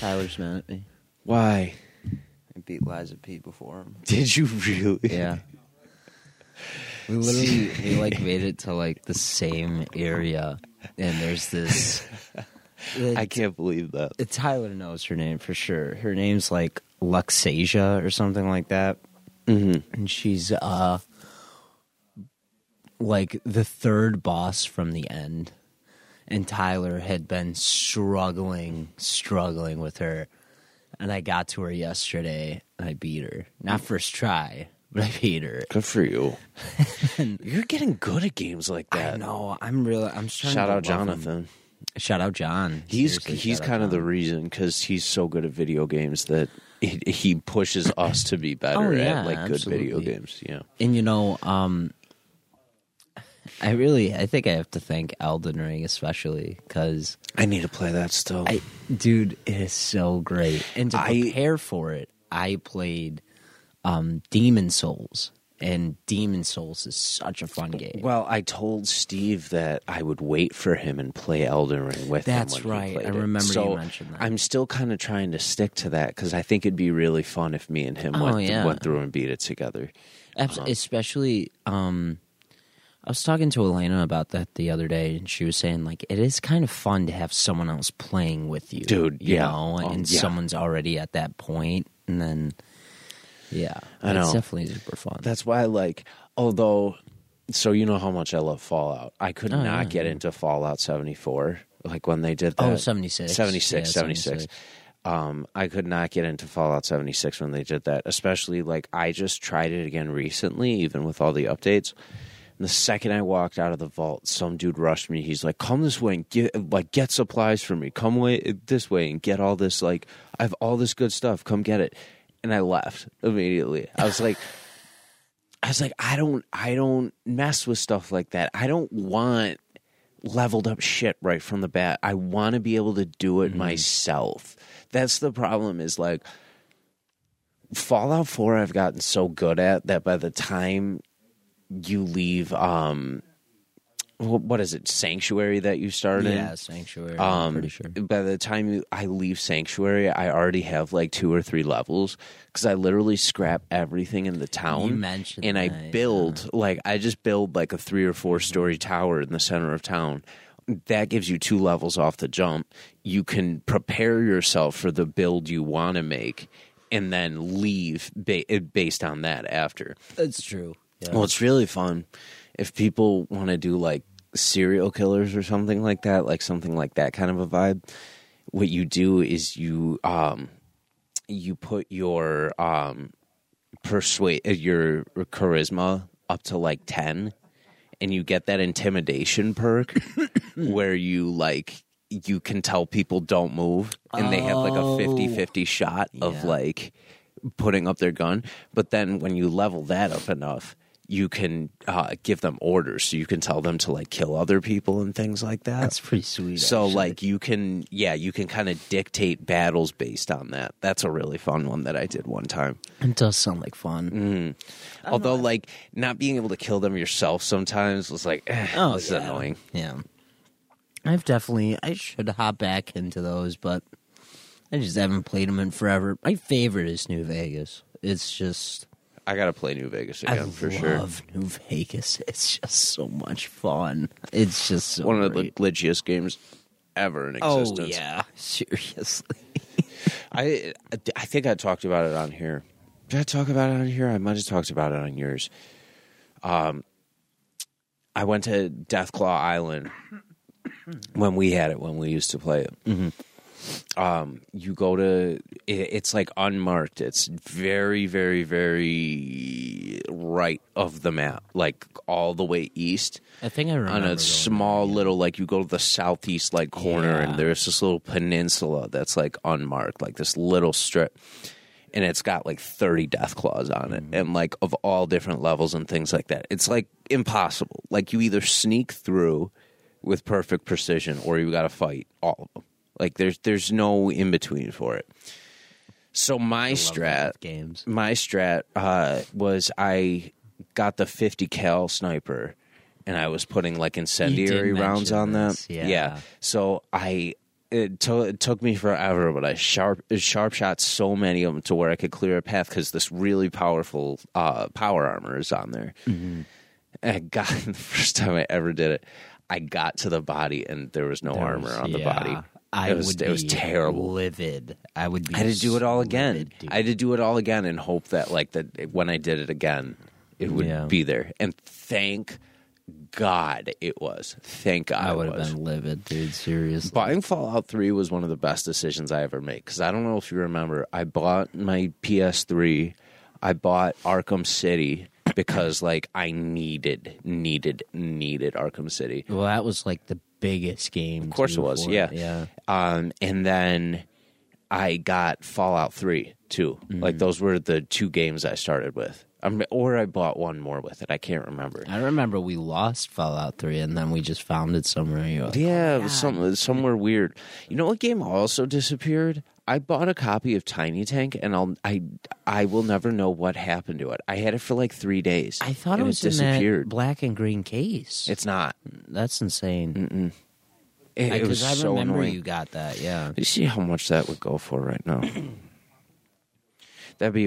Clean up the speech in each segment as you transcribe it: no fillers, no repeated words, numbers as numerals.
Tyler's mad at me. Why? I beat Lies of P before him. Did you really? Yeah. We literally made it to the same area, and there's this. I can't believe that. Tyler knows her name for sure. Her name's Luxasia or something like that, and she's the third boss from the end. And Tyler had been struggling with her. And I got to her yesterday, and I beat her. Not first try, but I beat her. Good for you. You're getting good at games like that. I know. I'm trying. Shout out Jonathan. Shout out John. He's kind of the reason, because he's so good at video games that he pushes us to be better at good video games. Yeah. And I think I have to thank Elden Ring especially, because I need to play that still. Dude, it is so great. And to prepare for it, I played Demon's Souls, and Demon's Souls is such a fun game. Well, I told Steve that I would wait for him and play Elden Ring with him. That's right. I remember you mentioned that. I'm still kind of trying to stick to that, because I think it'd be really fun if me and him went through and beat it together. Especially... I was talking to Elena about that the other day, and she was saying, it is kind of fun to have someone else playing with you. Dude, You know, someone's already at that point, and then, I know. It's definitely super fun. That's why, so you know how much I love Fallout. I could not get into Fallout 74, when they did that. Oh, 76. 76, yeah, 76. I could not get into Fallout 76 when they did that, especially, I just tried it again recently, even with all the updates. The second I walked out of the vault, some dude rushed me. He's like, "Come this way and get supplies for me. Come this way and get all this. I have all this good stuff. Come get it." And I left immediately. I was like, I don't mess with stuff like that. I don't want leveled up shit right from the bat. I want to be able to do it myself. That's the problem. Is Fallout 4, I've gotten so good at that by the time you leave what is it, Sanctuary, that you started? Yeah, Sanctuary, I'm pretty sure. By the time I leave Sanctuary, I already have 2 or 3 levels, because I literally scrap everything in the town. You mentioned and that, I build, I just build, a 3 or 4 story tower in the center of town. That gives you 2 levels off the jump. You can prepare yourself for the build you want to make, and then leave based on that after. That's true. Yeah. Well, it's really fun if people want to do serial killers or something like that, kind of a vibe. What you do is you put your your charisma up to 10, and you get that intimidation perk where you you can tell people don't move, and they have a 50-50 shot of putting up their gun. But then when you level that up enough, you can give them orders, so you can tell them to kill other people and things like that. That's pretty sweet. So actually, you can kind of dictate battles based on that. That's a really fun one that I did one time. It does sound fun. Mm. Although not being able to kill them yourself sometimes was this is annoying. Yeah, I should hop back into those, but I just haven't played them in forever. My favorite is New Vegas. It's just. I gotta play New Vegas again for sure. I love New Vegas. It's just so much fun. It's just so one of the glitchiest games ever in existence. Oh yeah, seriously. I think I talked about it on here. Did I talk about it on here? I might have talked about it on yours. I went to Deathclaw Island when we had it, when we used to play it. Mm-hmm. You go to, it's like unmarked. It's very, very, very right of the map, like all the way east. I think I remember. On a small little, like you go to the southeast like corner, yeah. And there's this little peninsula that's like unmarked, like this little strip. And it's got like 30 death claws on it, and like of all different levels and things like that. It's like impossible. Like you either sneak through with perfect precision, or you got to fight all of them. Like there's no in between for it. So my strat was I got the 50 cal sniper, and I was putting like incendiary rounds on that. Yeah. So It took me forever, but I sharp shot so many of them to where I could clear a path because this really powerful power armor is on there. Mm-hmm. And the first time I ever did it, I got to the body and there was no armor on the body. It was terrible. Livid. I had to do it all again. I had to do it all again and hope that when I did it again, it would be there. And thank God I would have been livid, dude. Seriously, buying Fallout 3 was one of the best decisions I ever made, because I don't know if you remember, I bought my PS3, I bought Arkham City because like I needed Arkham City. Well, that was like the biggest game, of course it was. Yeah. And then I got Fallout 3 too. Mm-hmm. Like those were the two games I started with. Or I bought one more with it. I can't remember. I remember we lost Fallout 3, and then we just found it somewhere. It was somewhere weird. You know what game also disappeared? I bought a copy of Tiny Tank, and I will never know what happened to it. I had it for like 3 days. I thought it was in that black and green case. It's not. That's insane. Mm-mm. It was so annoying. I remember you got that, yeah. You see how much that would go for right now. That'd be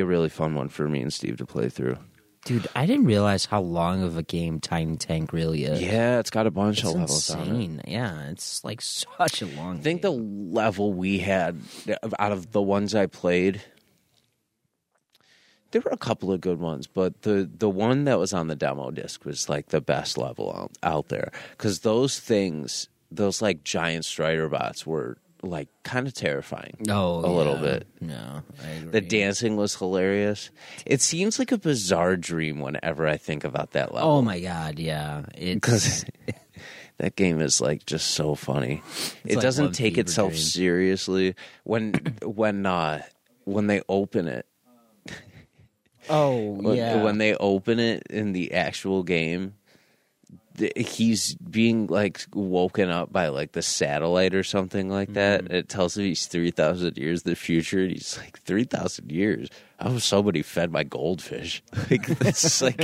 a really fun one for me and Steve to play through. Dude, I didn't realize how long of a game Tiny Tank really is. Yeah, it's got a bunch of levels on it. Yeah, it's like such a long game. I think the level we had, out of the ones I played, there were a couple of good ones, but the one that was on the demo disc was like the best level out there. Because those things, those like giant strider bots were like kind of terrifying little bit. No, I agree. The dancing was hilarious. It seems like a bizarre dream whenever I think about that level. Oh my God, yeah. Because that game is like just so funny. It like doesn't take itself seriously. When they open it. Oh, yeah. When they open it in the actual game, he's being like woken up by like the satellite or something like that. Mm-hmm. It tells him he's 3,000 years in the future, and he's like 3,000 years. I hope somebody fed my goldfish. Like that's like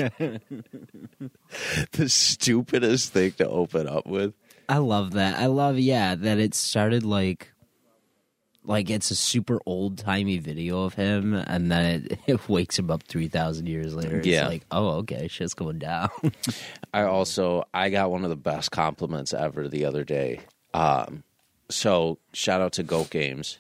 the stupidest thing to open up with. I love that. That it started like it's a super old timey video of him, and then it wakes him up 3,000 years later. It's like, oh, okay, shit's going down. I got one of the best compliments ever the other day. So shout out to GOAT Games.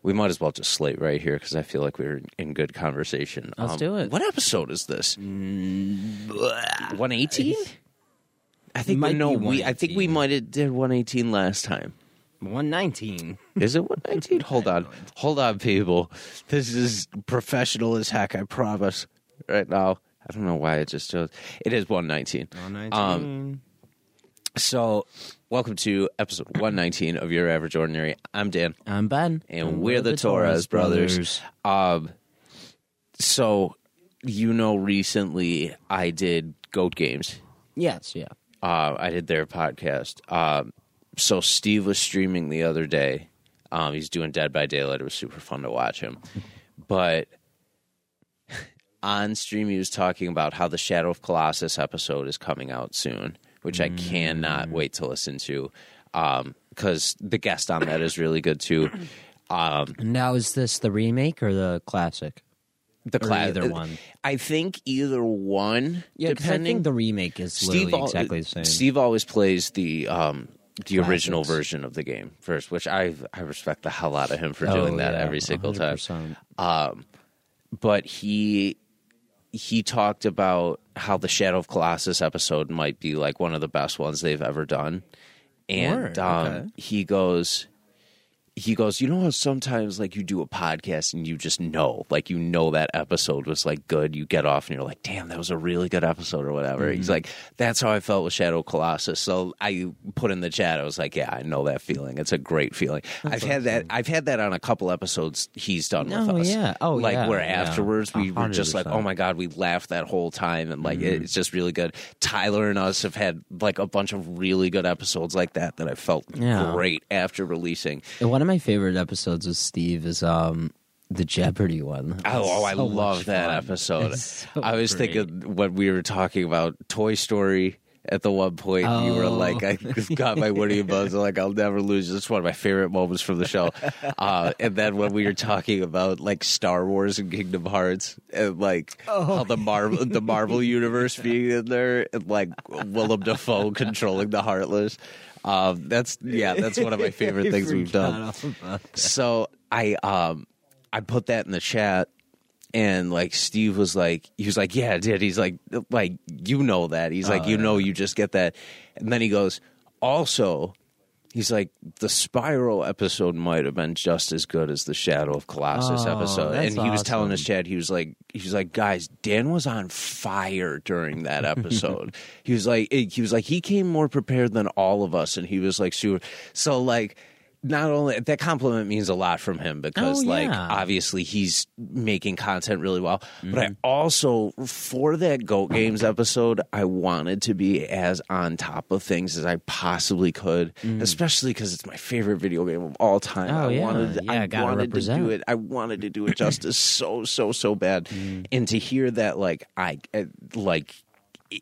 We might as well just slate right here because I feel like we're in good conversation. Let's do it. What episode is this? 118? I think we might have did 118 last time. 119. Is it 119? Hold on, people. This is professional as heck, I promise. Right now. I don't know why it just chose. It is 119. 119. So, welcome to episode 119 of Your Average Ordinary. I'm Dan. I'm Ben. And we're the Torres Brothers. So, recently I did GOAT Games. Yes, yeah. I did their podcast. So Steve was streaming the other day. He's doing Dead by Daylight. It was super fun to watch him. But on stream, he was talking about how the Shadow of Colossus episode is coming out soon, which I cannot wait to listen to because the guest on that is really good too. Now, is this the remake or the classic? Either one. I think either one, depending. I think the remake is literally exactly the same. Steve always plays the the classics. Original version of the game first, which I respect the hell out of him for doing that every single 100%. Time. But he talked about how the Shadow of Colossus episode might be like one of the best ones they've ever done. And he goes, you know how sometimes like you do a podcast and you just know, like, you know, that episode was like good. You get off and you're like, damn, that was a really good episode or whatever. Mm-hmm. He's like, that's how I felt with Shadow of Colossus. So I put in the chat, I was like, yeah, I know that feeling. It's a great feeling. I've had that on a couple episodes he's done with us. Yeah. Oh, like, yeah. Like where afterwards we were just like, oh my God, we laughed that whole time. And like, mm-hmm. It's just really good. Tyler and us have had like a bunch of really good episodes like that I felt great after releasing. One of my favorite episodes with Steve is the Jeopardy one. I love that episode. So I was thinking when we were talking about Toy Story at the one point, you were like, I got my Woody Buzz, like, I'll never lose. It's one of my favorite moments from the show. And then when we were talking about like Star Wars and Kingdom Hearts and like how the Marvel universe being in there and like Willem Dafoe controlling the Heartless. That's one of my favorite things we've done. So I put that in the chat, and like Steve was like, he was like, yeah, dude. He's like you know that. He's like, you just get that. And then he goes, also, he's like, the Spyro episode might have been just as good as the Shadow of Colossus episode. And he was telling his chat, he was like, guys, Dan was on fire during that episode. he was like, he came more prepared than all of us, and he was like, sure. So like, not only that compliment means a lot from him because obviously he's making content really well, mm-hmm. but I also, for that GOAT Games episode, I wanted to be as on top of things as I possibly could, especially because it's my favorite video game of all time. I wanted to do it justice so bad. Mm. And to hear that, like,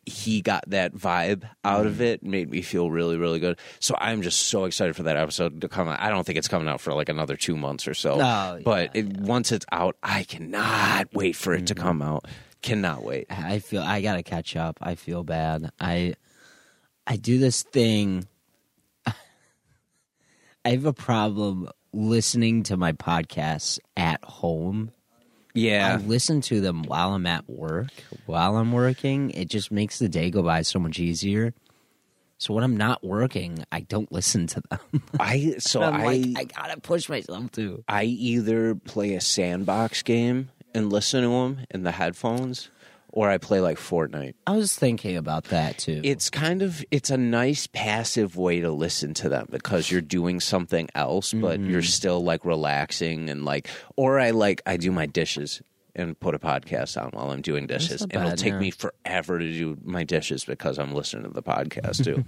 he got that vibe out of it, made me feel really, really good. So I'm just so excited for that episode to come out. I don't think it's coming out for like another 2 months or so. Once it's out, I cannot wait for it to come out. Cannot wait. I gotta catch up. I feel bad. I do this thing. I have a problem listening to my podcasts at home. Yeah. I listen to them while I'm at work, while I'm working. It just makes the day go by so much easier. So when I'm not working, I don't listen to them. I gotta push myself too. I either play a sandbox game and listen to them in the headphones, or I play like Fortnite. I was thinking about that too. It's kind of, it's a nice passive way to listen to them because you're doing something else, but you're still like relaxing and like, or I do my dishes and put a podcast on while I'm doing dishes. And it'll take me forever to do my dishes because I'm listening to the podcast too.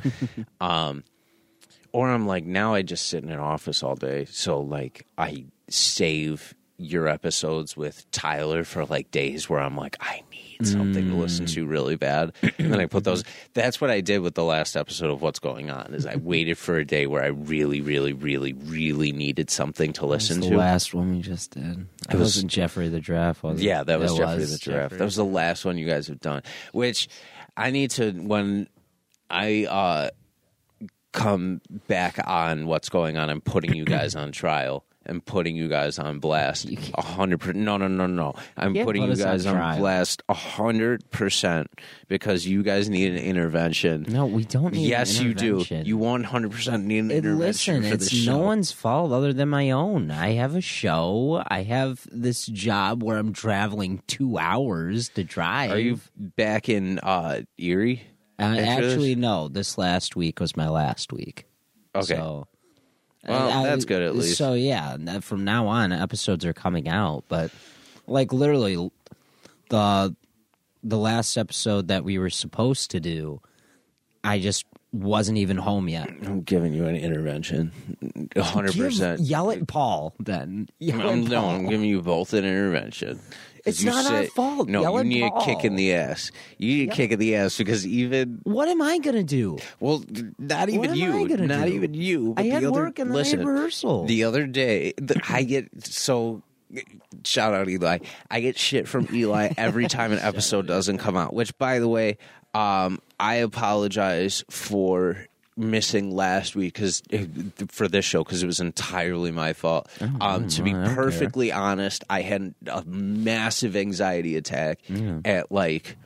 Or I'm like, now I just sit in an office all day. So like I save your episodes with Tyler for like days where I'm like, I need something to listen to really bad. And then I put those. That's what I did with the last episode of What's Going On, is I waited for a day where I really, really, really, really needed something to listen to. The last one we just did. It wasn't Jeffrey the Giraffe, was it? Yeah, that was Jeffrey the Giraffe. That was the last one you guys have done, which I need to, when I come back on What's Going On, I'm putting you guys on trial. I'm putting you guys on blast 100%. No. I'm putting you guys on blast 100% because you guys need an intervention. No, we don't need an intervention. Yes, you do. You 100% need an intervention. Listen, for this show. No one's fault other than my own. I have a show. I have this job where I'm traveling 2 hours to drive. Are you back in Erie? Actually, no. This last week was my last week. Okay. So, well, that's good at least. So, yeah, from now on, episodes are coming out. But, like, literally, the last episode that we were supposed to do, I just wasn't even home yet. I'm giving you an intervention, 100%. Yell at Paul, then. I'm giving you both an intervention. It's not our fault. No, you need a kick in the ass. You need a kick in the ass because even... What am I going to do? Well, not even you. I had work and I had rehearsal. The other day, I get so... Shout out, Eli. I get shit from Eli every time an episode doesn't come out, which, by the way, I apologize for missing last week because for this show, because it was entirely my fault. To be perfectly honest, I had a massive anxiety attack at like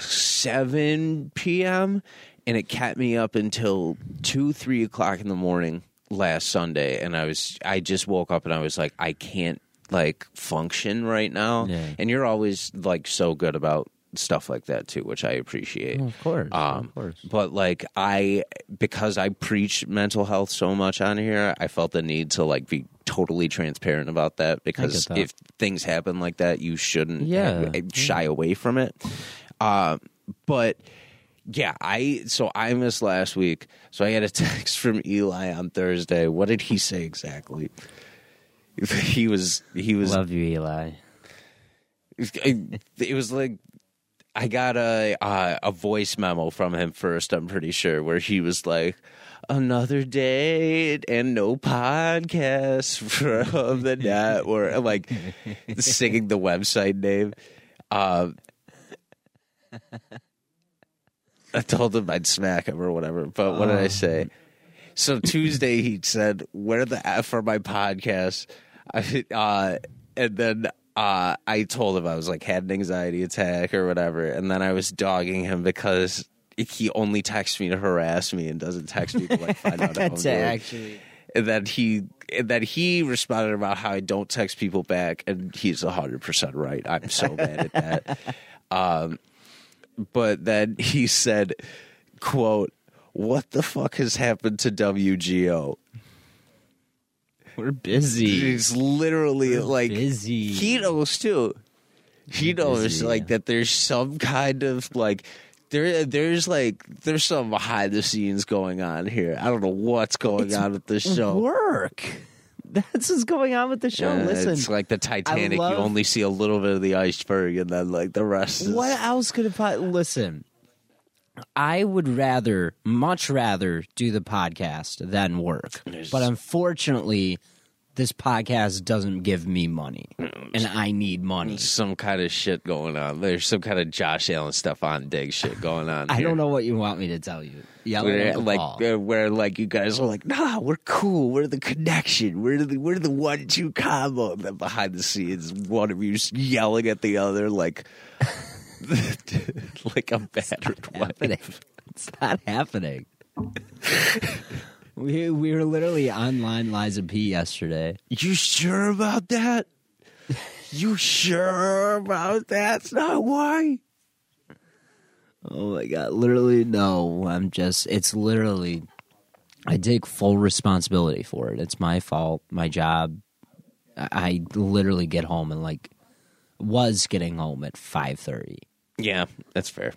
7 p.m. and it kept me up until 2-3 o'clock in the morning last Sunday. And I just woke up and I was like, I can't like function right now. Yeah. And you're always like so good about stuff like that too, which I appreciate. Well, of course. But like because I preach mental health so much on here, I felt the need to like be totally transparent about that, because if things happen like that, you shouldn't shy away from it. But yeah, I missed last week. So I had a text from Eli on Thursday. What did he say exactly? He was love you, Eli. It was like, I got a voice memo from him first, I'm pretty sure, where he was like, another date and no podcast from the network. I'm like singing the website name. I told him I'd smack him or whatever, but what did I say? So Tuesday he said, where the F are my podcasts? And then I told him I was like had an anxiety attack or whatever, and then I was dogging him because he only texts me to harass me and doesn't text me to like find out how I'm doing. Actually. And then he responded about how I don't text people back, and he's 100% right. I'm so mad at that. But then he said, quote, what the fuck has happened to WGO? We're busy. He's literally busy. He knows too. He knows that there's some kind of like there's some behind the scenes going on here. I don't know what's going on with this show. Work. That's what's going on with the show. Yeah, listen, it's like the Titanic. You only see a little bit of the iceberg, and then like the rest. What else could it possibly? Listen, I would much rather do the podcast than work. But unfortunately, this podcast doesn't give me money, and I need money. There's some kind of shit going on. There's some kind of Josh Allen stuff on dig shit going on. I don't know what you want me to tell you. Yeah, where you guys are like, nah, we're cool. We're the connection. We're the 1-2 combo. And then behind the scenes, one of you yelling at the other like. Like a battered wife. It's not happening. We were literally online Lies of P yesterday. You sure about that? You sure about that's not why? Oh my God. Literally, no. It's literally, I take full responsibility for it. It's my fault, my job. I literally get home and was getting home at 5:30. Yeah, that's fair.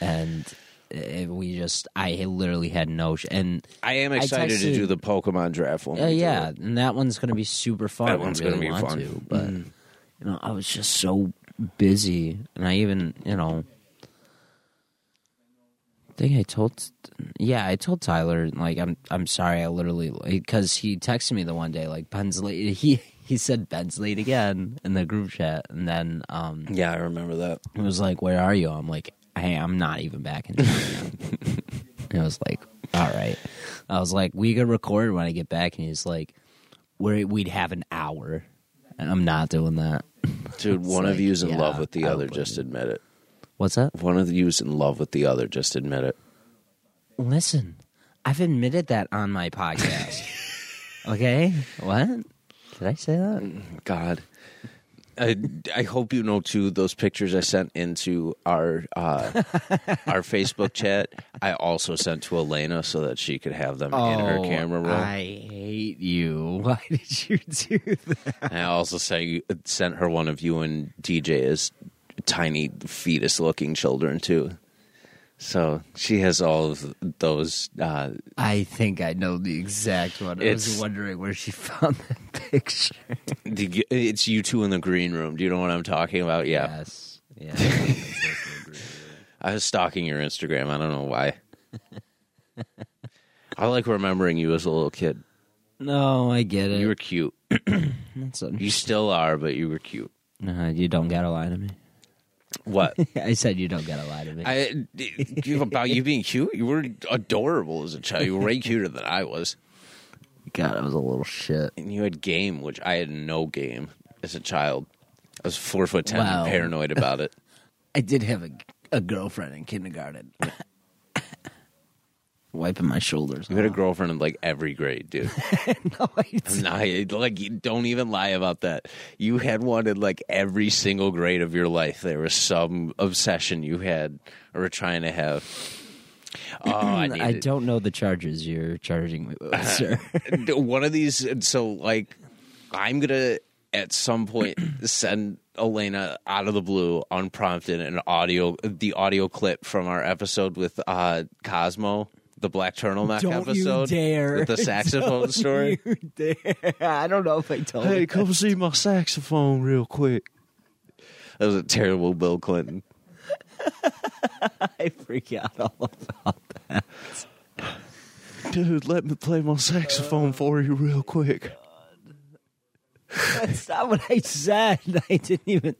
And I literally had no... and I am excited to do the Pokemon draft one. Yeah, and that one's going to be super fun. That one's going to be fun. But, I was just so busy. And I even, I think I told... yeah, I told Tyler, I'm sorry, I literally... because he texted me the one day, Ben's late. He said Ben's late again in the group chat. And then... yeah, I remember that. It was like, where are you? I'm like... hey, I'm not even back in town. And I was like, all right. I was like, we could record when I get back. And he's like, we'd have an hour. And I'm not doing that. Dude, one of you's in love with the other. Just admit it. What's that? One of you's in love with the other. Just admit it. Listen, I've admitted that on my podcast. Okay? What? Did I say that? God. I hope you know too. Those pictures I sent into our Facebook chat, I also sent to Elena so that she could have them in her camera roll. I hate you! Why did you do that? I also sent her one of you and DJ as tiny fetus-looking children too. So she has all of those. I think I know the exact one. I was wondering where she found that picture. It's you two in the green room. Do you know what I'm talking about? Yeah. Yes. Yeah. I was stalking your Instagram. I don't know why. I like remembering you as a little kid. No, I get it. You were cute. You still are, but you were cute. You don't gotta lie to me. What? I said you don't gotta lie to me. About you being cute? You were adorable as a child. You were way cuter than I was. God, I was a little shit. And you had game, which I had no game as a child. I was 4'10" wow. and paranoid about it. I did have a girlfriend in kindergarten. Wiping my shoulders. You had a girlfriend in like every grade, dude. No, I didn't. Don't even lie about that. You had one in like every single grade of your life. There was some obsession you had or were trying to have. Oh, I don't know the charges you're charging me with, sir. One of these. So, like, I'm gonna at some point send Elena out of the blue, unprompted, the audio clip from our episode with Cosmo, the Black Turtleneck episode. Don't you dare. With the saxophone story. You dare. I don't know if I told you. Hey, come see my saxophone real quick. That was a terrible Bill Clinton. I forgot all about that. Dude, let me play my saxophone for you real quick. That's not what I said. I didn't even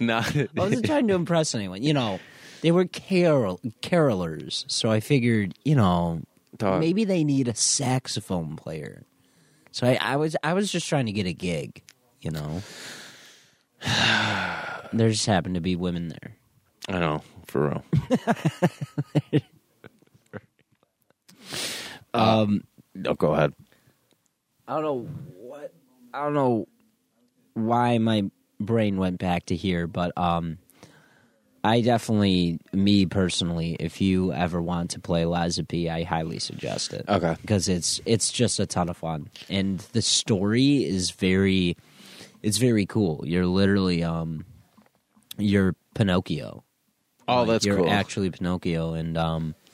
I wasn't trying to impress anyone. You know, they were carolers, so I figured, you know, maybe they need a saxophone player. So I was just trying to get a gig, you know. There just happened to be women there. I know, for real. No, go ahead. I don't know why my brain went back to here, but I definitely, me personally, if you ever want to play Lies of P, I highly suggest it. Okay. Because it's just a ton of fun. And the story is very cool. You're literally, you're Pinocchio. Oh, that's cool. You're actually Pinocchio, and, well,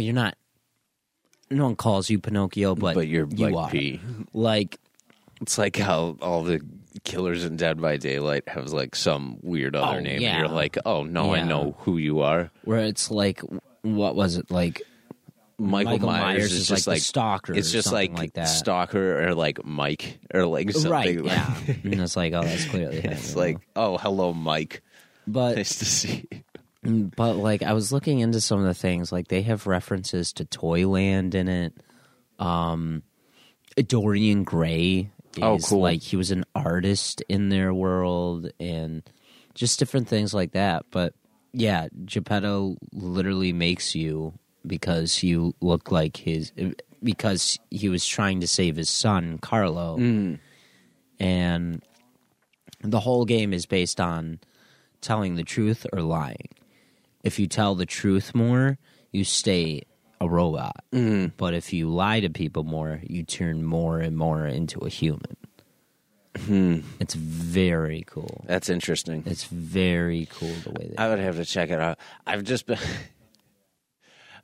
you're not, no one calls you Pinocchio, but you're like P. Like, it's like how all the killers in Dead by Daylight have like some weird other name. Yeah. And you're like, oh, no, yeah. I know who you are. Where it's like, what was it? Like Michael Myers is just like the Stalker. It's just like that. Stalker or like Mike or like something. Right, like yeah. And it's like, oh, that's clearly him. It's like, oh, hello, Mike. But nice to see you. But like I was looking into some of the things. Like they have references to Toyland in it. Dorian Gray. Oh, cool. Like he was an artist in their world and just different things like that. But yeah, Geppetto literally makes you because you look like because he was trying to save his son, Carlo. Mm. And the whole game is based on telling the truth or lying. If you tell the truth more, you stay a robot. Mm. But if you lie to people more, you turn more and more into a human. Mm. It's very cool. That's interesting. It's very cool the way that I would have to check it out. I've just been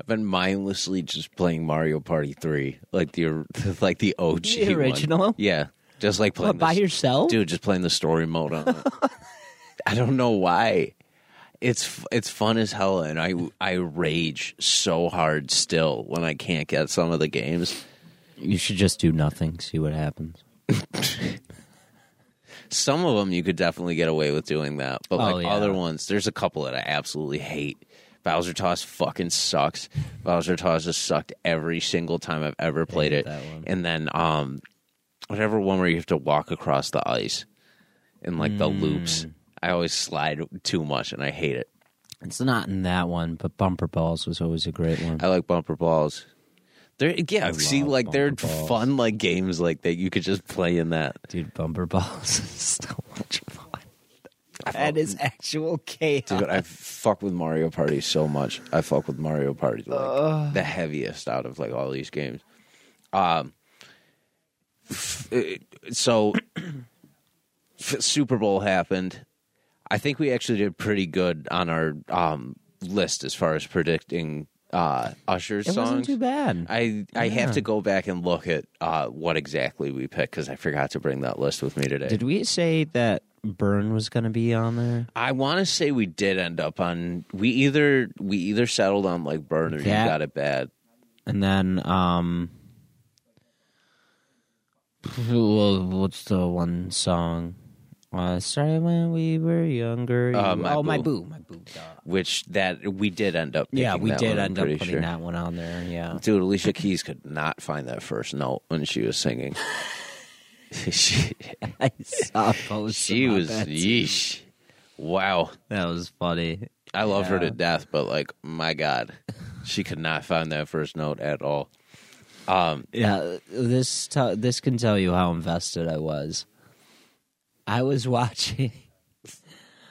I've been mindlessly just playing Mario Party 3, like the OG, the original one. Yeah, just like playing by yourself, dude. Just playing the story mode on it. I don't know why. It's fun as hell, and I rage so hard still when I can't get some of the games. You should just do nothing, see what happens. Some of them you could definitely get away with doing that, but other ones, there's a couple that I absolutely hate. Bowser Toss fucking sucks. Bowser Toss has sucked every single time I've ever played it. And then whatever one where you have to walk across the ice in like the loops. I always slide too much, and I hate it. It's not in that one, but Bumper Balls was always a great one. I like Bumper Balls. They're fun, like games like that you could just play in that. Dude, Bumper Balls is so much fun. That is actual chaos. Dude, I fuck with Mario Party so much. I fuck with Mario Party like the heaviest out of like all these games. So Super Bowl happened. I think we actually did pretty good on our list as far as predicting Usher's songs. It wasn't too bad. I have to go back and look at what exactly we picked because I forgot to bring that list with me today. Did we say that Burn was going to be on there? I want to say we did end up on we either settled on like Burn or You Got It Bad, and then what's the one song? Started when we were younger. My boo. Which we did end up picking. Yeah, we did end up putting that one on there, yeah. Dude, Alicia Keys could not find that first note when she was singing. I saw posts. She was, yeesh. Wow. That was funny. I love her to death, but like, my God, she could not find that first note at all. This can tell you how invested I was. I was watching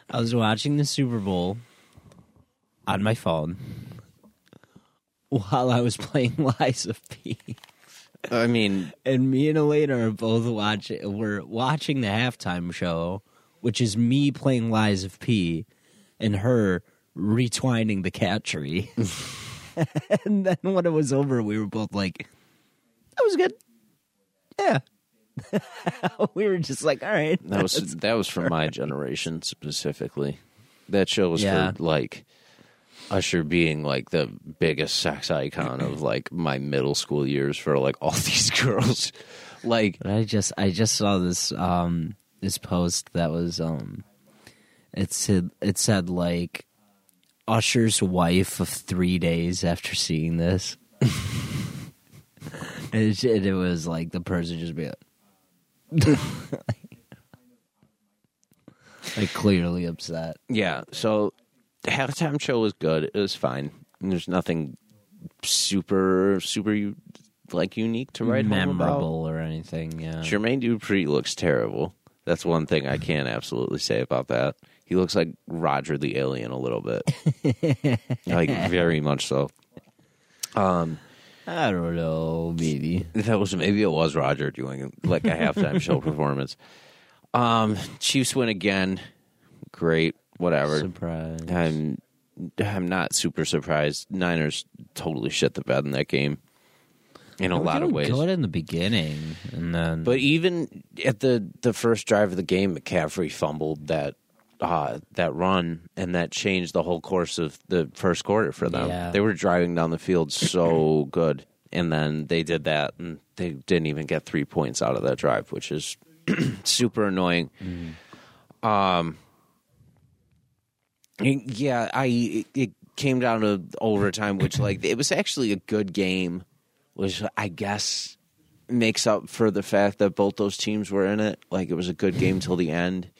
the Super Bowl on my phone while I was playing Lies of P. I mean, and me and Elena are both watching the halftime show, which is me playing Lies of P and her retwining the cat tree. And then when it was over, we were both like, that was good. Yeah. We were just like, all right. That was from my generation specifically. That show was for like Usher being like the biggest sex icon of like my middle school years for like all these girls. Like, but I just saw this this post that was it said like Usher's wife of 3 days after seeing this. And it was like the person just being like clearly upset. Yeah, so the halftime show was good. It was fine. There's nothing super like unique to write memorable home about. Or anything. Yeah, Jermaine Dupri looks terrible. That's one thing I can absolutely say about that. He looks like Roger the Alien a little bit, like very much so. I don't know, maybe. Maybe it was Roger doing like a halftime show performance. Chiefs win again. Great. Whatever. Surprise. I'm not super surprised. Niners totally shit the bed in that game. In a lot of ways. Good in the beginning. And then... But even at the first drive of the game, McCaffrey fumbled that run, and that changed the whole course of the first quarter for them. Yeah. They were driving down the field so good, and then they did that, and they didn't even get 3 points out of that drive, which is super annoying. Mm. It came down to overtime, which like it was actually a good game, which I guess makes up for the fact that both those teams were in it. Like it was a good game till the end.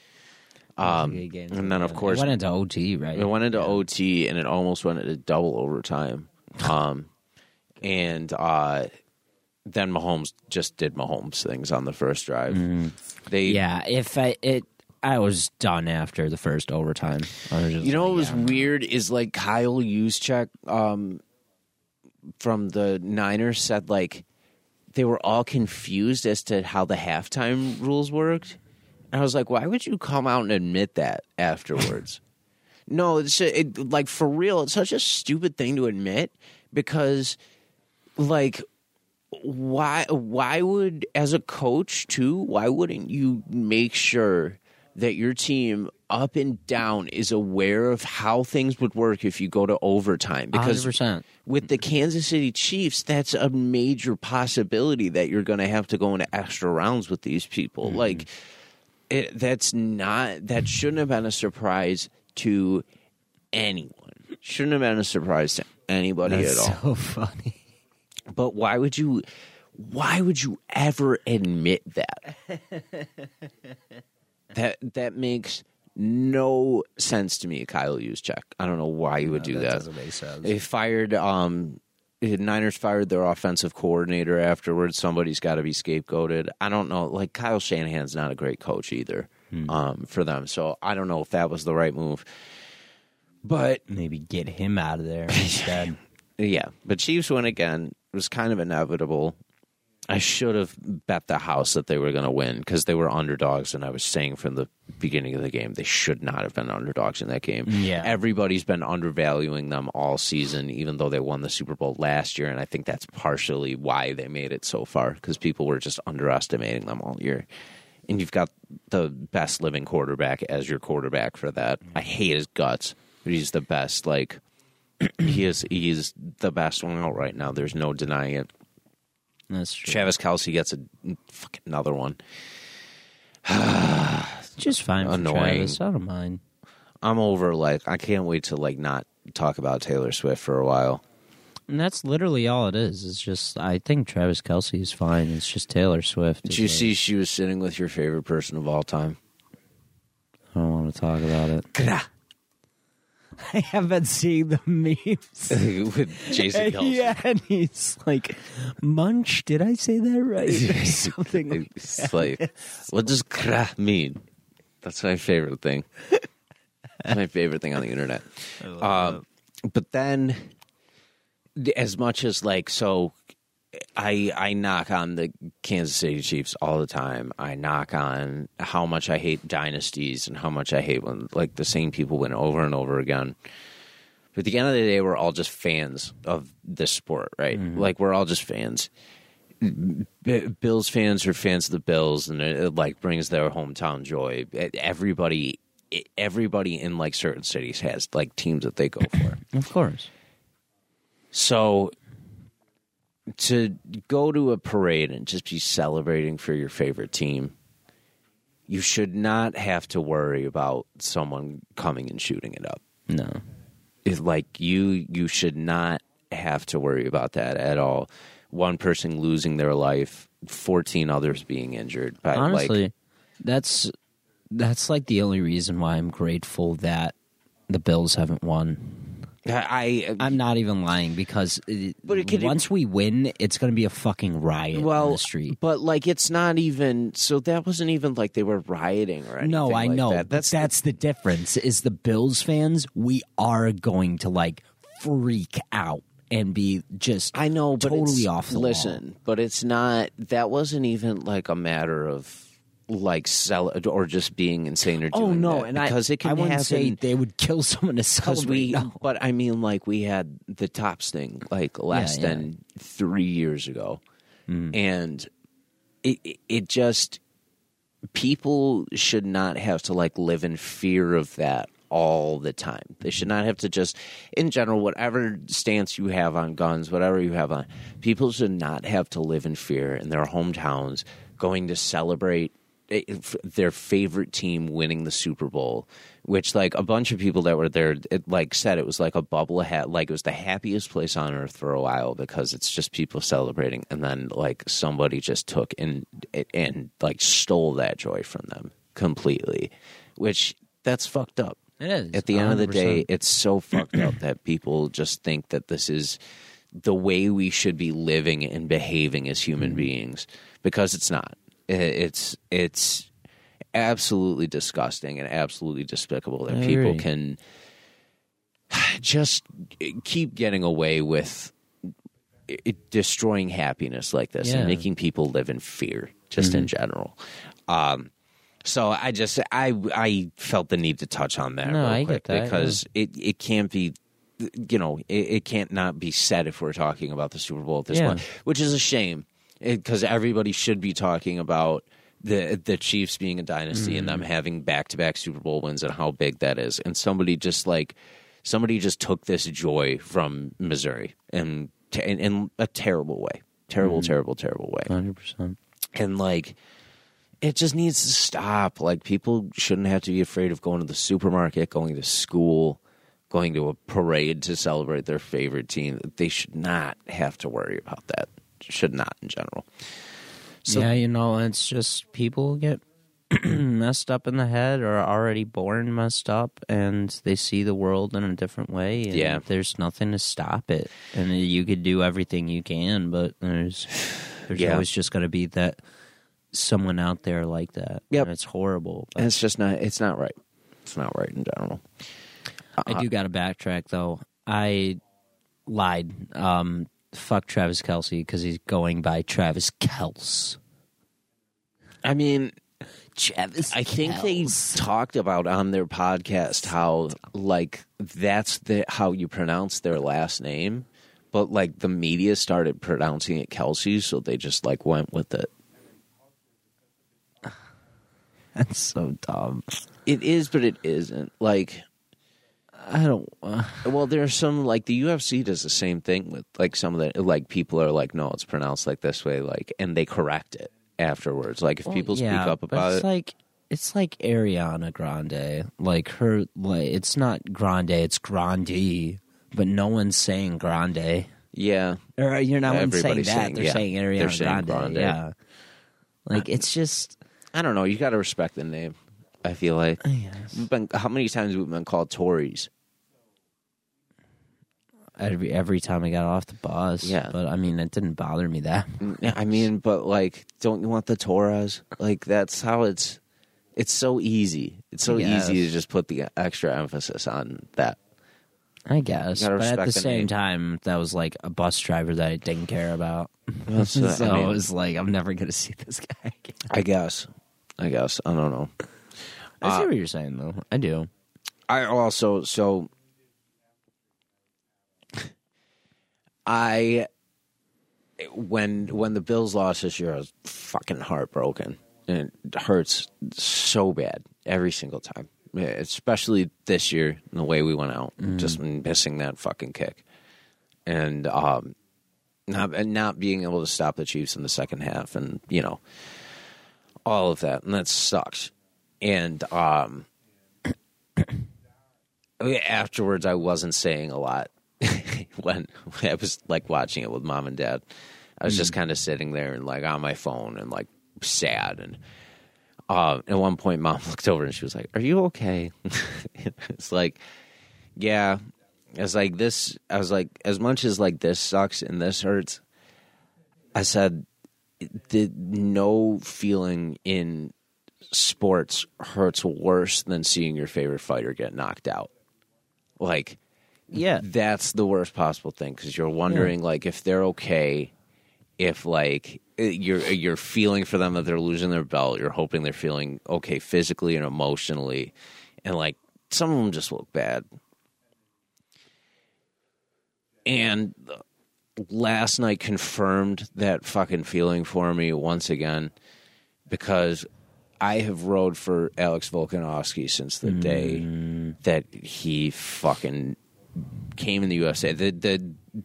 And then, of course, it went into OT, right? It went into OT, and it almost went into double overtime. Then Mahomes just did Mahomes things on the first drive. Mm. I was done after the first overtime. What was weird is like Kyle Juszczyk from the Niners said like they were all confused as to how the halftime rules worked. And I was like, why would you come out and admit that afterwards? No, like, for real, it's such a stupid thing to admit because, like, why would, as a coach, too, why wouldn't you make sure that your team up and down is aware of how things would work if you go to overtime? Because 100%. With the Kansas City Chiefs, that's a major possibility that you're going to have to go into extra rounds with these people. Mm-hmm. Like... That shouldn't have been a surprise to anyone. Shouldn't have been a surprise to anybody at all. That's so funny. But why would you ever admit that? That makes no sense to me, Kyle Juszczyk. I don't know why you would do that. That doesn't make sense. They fired, the Niners fired their offensive coordinator afterwards. Somebody's got to be scapegoated. I don't know. Like, Kyle Shanahan's not a great coach either for them. So I don't know if that was the right move. But maybe get him out of there instead. Yeah. But Chiefs win again. It was kind of inevitable. I should have bet the house that they were going to win because they were underdogs. And I was saying from the beginning of the game, they should not have been underdogs in that game. Yeah. Everybody's been undervaluing them all season, even though they won the Super Bowl last year. And I think that's partially why they made it so far, because people were just underestimating them all year. And you've got the best living quarterback as your quarterback for that. I hate his guts, but he's the best. Like he is the best one out right now. There's no denying it. That's true. Travis Kelce gets another one. just fine for Travis. I don't mind. I'm over, like, I can't wait to, like, not talk about Taylor Swift for a while. And that's literally all it is. It's just, I think Travis Kelce is fine. It's just Taylor Swift. Did you see she was sitting with your favorite person of all time? I don't want to talk about it. I have been seeing the memes. With Jason Kelce. Yeah, and he's like, Munch, did I say that right? Or something like that. Like, what does krah mean? That's my favorite thing. That's my favorite thing on the internet. But then, as much as, like, so I knock on the Kansas City Chiefs all the time. I knock on how much I hate dynasties and how much I hate when, like, the same people win over and over again. But at the end of the day, we're all just fans of this sport, right? Mm-hmm. Like, we're all just fans. Bills fans are fans of the Bills, and it, like, brings their hometown joy. Everybody in, like, certain cities has, like, teams that they go for. Of course. So to go to a parade and just be celebrating for your favorite team, you should not have to worry about someone coming and shooting it up. No. It's like, you should not have to worry about that at all. One person losing their life, 14 others being injured. Honestly, like, that's like the only reason why I'm grateful that the Bills haven't won. I'm not even lying, because once we win, it's going to be a fucking riot on the street. But, like, it's not even... So that wasn't even like they were rioting or anything. No, I know. That's the difference, is the Bills fans, we are going to, like, freak out and be just totally off the wall. But it's not... That wasn't even, like, a matter of... like sell or just being insane or doing that. And because it can happen, say they would kill someone to celebrate. But I mean, like, we had the Tops thing like less than 3 years ago, and it just, people should not have to, like, live in fear of that all the time. They should not have to just, in general, whatever stance you have on guns, whatever you have on, people should not have to live in fear in their hometowns going to celebrate their favorite team winning the Super Bowl, which, like, a bunch of people that were there, it, like, said it was like a bubble hat, like, it was the happiest place on earth for a while because it's just people celebrating, and then, like, somebody just took and like stole that joy from them completely, which, that's fucked up. It is. At the 100%. End of the day, it's so fucked up that people just think that this is the way we should be living and behaving as human beings, because it's not. It's absolutely disgusting and absolutely despicable that people can just keep getting away with destroying happiness like this and making people live in fear, just in general. So I just I felt the need to touch on that real quick, because it can't be. You know, it can't not be said if we're talking about the Super Bowl at this point, which is a shame. Because everybody should be talking about the Chiefs being a dynasty and them having back-to-back Super Bowl wins and how big that is. And somebody just took this joy from Missouri and in a terrible way. Terrible way. 100%. And, like, it just needs to stop. Like, people shouldn't have to be afraid of going to the supermarket, going to school, going to a parade to celebrate their favorite team. They should not have to worry about that. Should not, in general. So, yeah, you know, it's just people get messed up in the head, or are already born messed up, and they see the world in a different way. And there's nothing to stop it, and you could do everything you can, but there's always just going to be that someone out there like that. Yep. And it's horrible. And it's just not. It's not right. It's not right in general. I do got to backtrack though. I lied. Fuck Travis Kelce, because he's going by Travis Kelce. I mean, Travis Kelce. I think they talked about on their podcast how, like, that's how you pronounce their last name, but, like, the media started pronouncing it Kelce, so they just, like, went with it. That's so dumb. It is, but it isn't. Like... I don't... Well, there's some... Like, the UFC does the same thing with, like, some of the... Like, people are like, no, it's pronounced, like, this way, like... And they correct it afterwards. Like, if people speak up about it... It's like... It's like Ariana Grande. Like her, like, it's not Grande, it's Grande. But no one's saying Grande. Yeah. Or you're not saying that. They're saying Ariana They're saying Grande. Yeah. Like, it's just... I don't know. You got to respect the name, I feel like. Yes. How many times have we been called Tories? Every time I got off the bus. Yeah. But, I mean, it didn't bother me that much. I mean, but, like, don't you want the Torahs? Like, that's how it's... It's so easy. It's so easy to just put the extra emphasis on that. I guess, but at the same time, that was like a bus driver that I didn't care about. So I mean, it was like, I'm never going to see this guy again. I guess. I don't know. I see what you're saying, though. I do. When the Bills lost this year, I was fucking heartbroken. And it hurts so bad every single time. Especially this year, the way we went out, just missing that fucking kick, and not being able to stop the Chiefs in the second half, and you know, all of that, and that sucks. And afterwards, I wasn't saying a lot when I was like watching it with mom and dad. I was just kind of sitting there and like on my phone and like sad and. At one point, mom looked over and she was like, "Are you okay?" It's like, yeah. It's like this. I was like, as much as like this sucks and this hurts, I said, no feeling in sports hurts worse than seeing your favorite fighter get knocked out. Like, yeah, that's the worst possible thing because you're wondering like if they're okay, if like. You're feeling for them that they're losing their belt. You're hoping they're feeling okay physically and emotionally, and like some of them just look bad. And last night confirmed that fucking feeling for me once again, because I have rode for Alex Volkanovski since the day that he fucking came in the USA.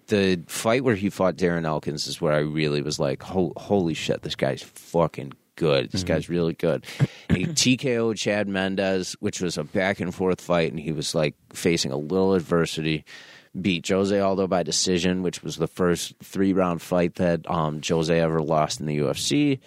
The fight where he fought Darren Elkins is where I really was like, holy shit, this guy's fucking good. This guy's really good. He TKO'd Chad Mendez, which was a back and forth fight, and he was like facing a little adversity. Beat Jose Aldo by decision, which was the first 3-round fight that Jose ever lost in the UFC.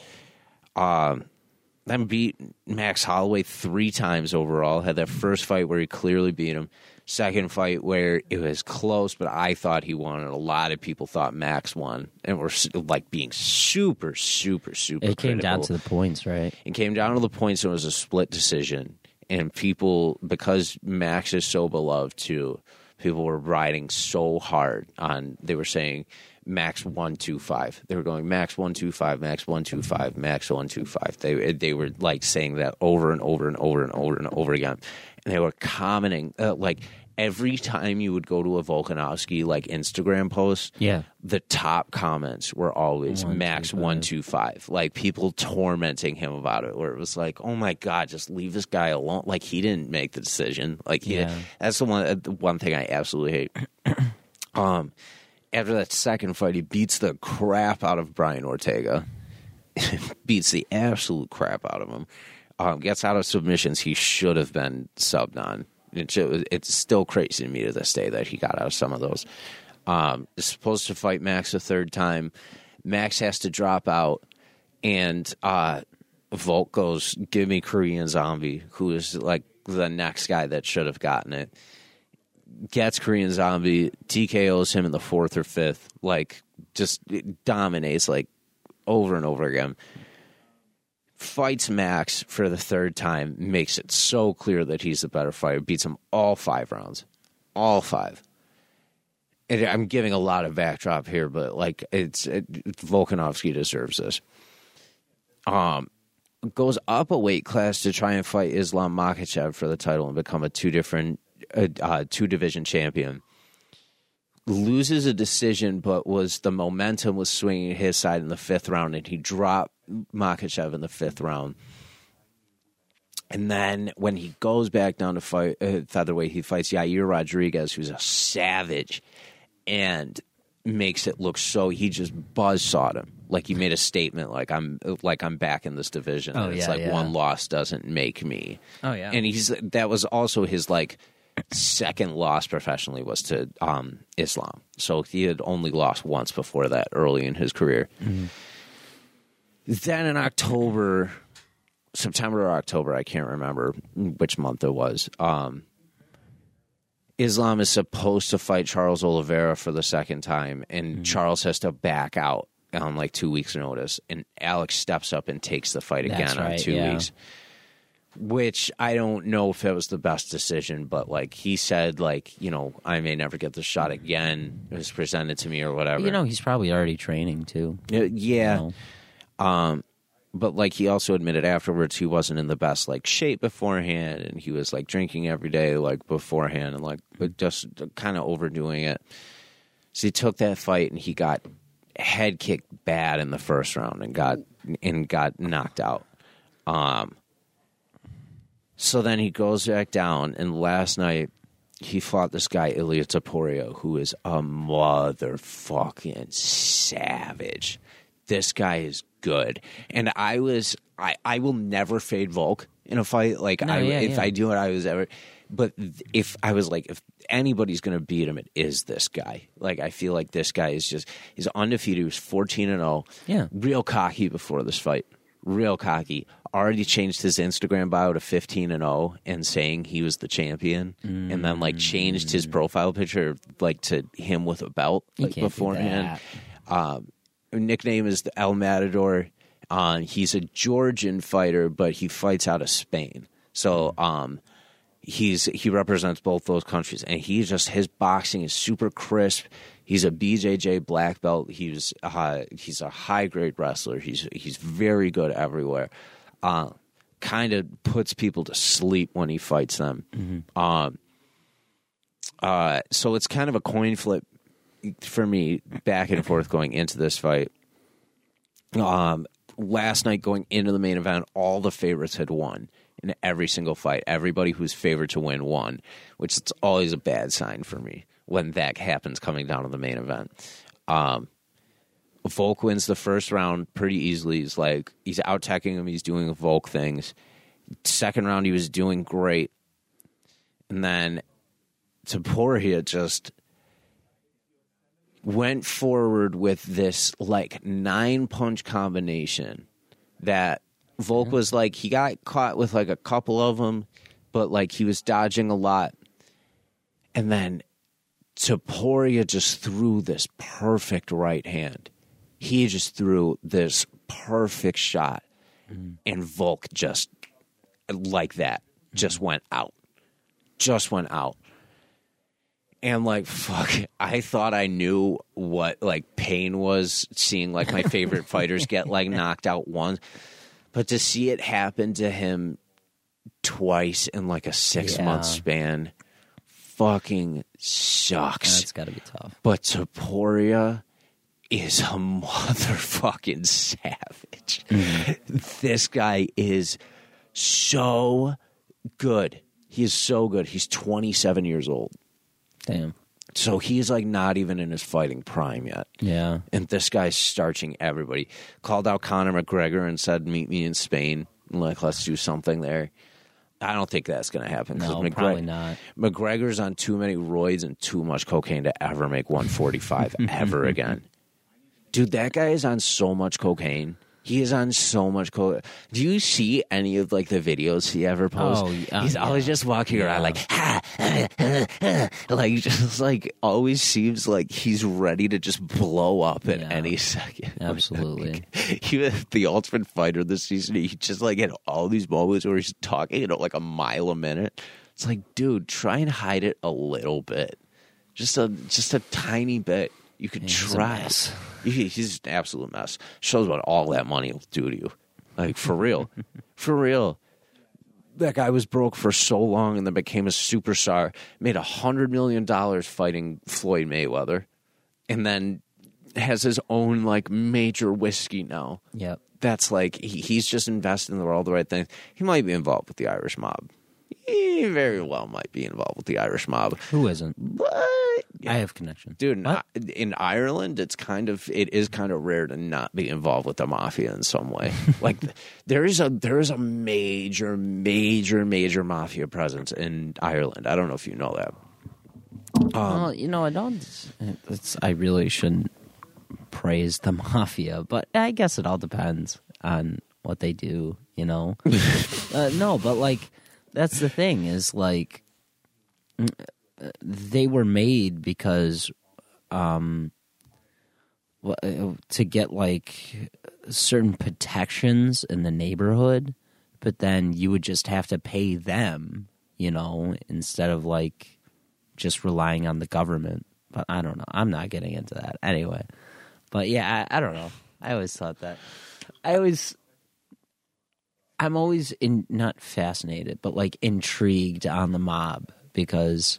Then beat Max Holloway 3 times overall. Had that first fight where he clearly beat him. Second fight where it was close, but I thought he won, and a lot of people thought Max won, and we're like being super, super, super. It came critical. Down to the points, right? It came down to the points, and it was a split decision. And people, because Max is so beloved too, people were riding so hard on. They were saying Max 125. They were going Max 125, Max 125, Max 125. They were like saying that over and over and over and over and over again. And they were commenting, like, every time you would go to a Volkanovski, like, Instagram post, the top comments were always Max 125. Like, people tormenting him about it, where it was like, oh, my God, just leave this guy alone. Like, he didn't make the decision. Like, that's the one thing I absolutely hate. After that second fight, he beats the crap out of Brian Ortega. Beats the absolute crap out of him. Gets out of submissions he should have been subbed on. It's still crazy to me to this day that he got out of some of those. Is supposed to fight Max a third time. Max has to drop out, and Volk goes, "Give me Korean Zombie," who is like the next guy that should have gotten it. Gets Korean Zombie, TKOs him in the 4th or 5th, like just dominates like over and over again. Fights Max for the 3rd time, makes it so clear that he's the better fighter, beats him all 5 rounds. All 5. And I'm giving a lot of backdrop here, but like Volkanovski deserves this. Goes up a weight class to try and fight Islam Makhachev for the title and become a 2-division champion. Loses a decision, but the momentum was swinging his side in the 5th round, and he dropped Makhachev in the 5th round. And then when he goes back down to fight featherweight, he fights Yair Rodriguez, who's a savage, and makes it look so he just buzzsawed him. Like, you made a statement like I'm back in this division. Oh, and it's one loss doesn't make me. Oh, yeah. And that was also his second loss professionally was to Islam. So he had only lost once before that early in his career. Mm-hmm. Then in September or October, I can't remember which month it was, Islam is supposed to fight Charles Oliveira for the second time, and mm-hmm. Charles has to back out on 2 weeks' notice, and Alex steps up and takes the fight again. That's right, on 2 weeks, which I don't know if it was the best decision, but he said, I may never get the shot again. It was presented to me or whatever. He's probably already training too. Yeah. But he also admitted afterwards he wasn't in the best shape beforehand, and he was drinking every day beforehand and just kind of overdoing it. So he took that fight and he got head kicked bad in the first round and got knocked out. So then he goes back down, and last night he fought this guy Ilia Topuria, who is a motherfucking savage. This guy is good. And I will never fade Volk in a fight. I do what I was ever. But if I was if anybody's going to beat him, it is this guy. I feel like this guy is just, he's undefeated. He was 14-0. Yeah. Real cocky before this fight. Real cocky. Already changed his Instagram bio to 15-0 and saying he was the champion. Mm-hmm. And then changed his profile picture to him with a belt beforehand. Nickname is the El Matador. He's a Georgian fighter, but he fights out of Spain. So he represents both those countries, and his boxing is super crisp. He's a BJJ black belt. He's a high grade wrestler. He's very good everywhere. Kind of puts people to sleep when he fights them. Mm-hmm. So it's kind of a coin flip for me, back and forth going into this fight. Last night going into the main event, all the favorites had won in every single fight. Everybody who's favored to win won, which is always a bad sign for me when that happens coming down to the main event. Volk wins the first round pretty easily. He's he's out-teching him. He's doing Volk things. Second round, he was doing great. And then Topuria just went forward with this 9-punch combination that Volk was he got caught with a couple of them, but he was dodging a lot. And then Topuria just threw this perfect right hand. He just threw this perfect shot, and Volk just just went out. Just went out. And fuck, I thought I knew what pain was, seeing my favorite fighters get knocked out once, but to see it happen to him twice in a 6-month span fucking sucks. That's gotta be tough. But Topuria is a motherfucking savage. This guy is so good. He is so good. He's 27 years old. Damn. So he's not even in his fighting prime yet. Yeah. And this guy's starching everybody. Called out Conor McGregor and said, "Meet me in Spain. Let's do something there." I don't think that's going to happen. No, probably not. McGregor's on too many roids and too much cocaine to ever make 145 ever again. Dude, that guy is on so much cocaine. He is on so much coke. Do you see any of the videos he ever posts? Oh, he's always just walking around always seems he's ready to just blow up at any second. Absolutely. He was the Ultimate Fighter this season. He just had all these moments where he's talking, a mile a minute. It's dude, try and hide it a little bit, just a tiny bit. You could try. He's an absolute mess. Shows what all that money will do to you. For real. For real. That guy was broke for so long and then became a superstar. Made $100 million fighting Floyd Mayweather. And then has his own, major whiskey now. Yep. That's he's just invested in all the right things. He might be involved with the Irish mob. He very well might be involved with the Irish mob. Who isn't? But What? Yeah. I have connections. Dude, in Ireland, it is kind of rare to not be involved with the mafia in some way. Like, there is a major, major, major mafia presence in Ireland. I don't know if you know that. Well, you know, I don't. I really shouldn't praise the mafia, but I guess it all depends on what they do, you know? No, but, like, that's the thing is, like, they were made because to get, like, certain protections in the neighborhood, but then you would just have to pay them, you know, instead of, like, just relying on the government. But I don't know. I'm not getting into that anyway. But, yeah, I don't know. I always thought that. I'm always not fascinated, but, like, intrigued on the mob because,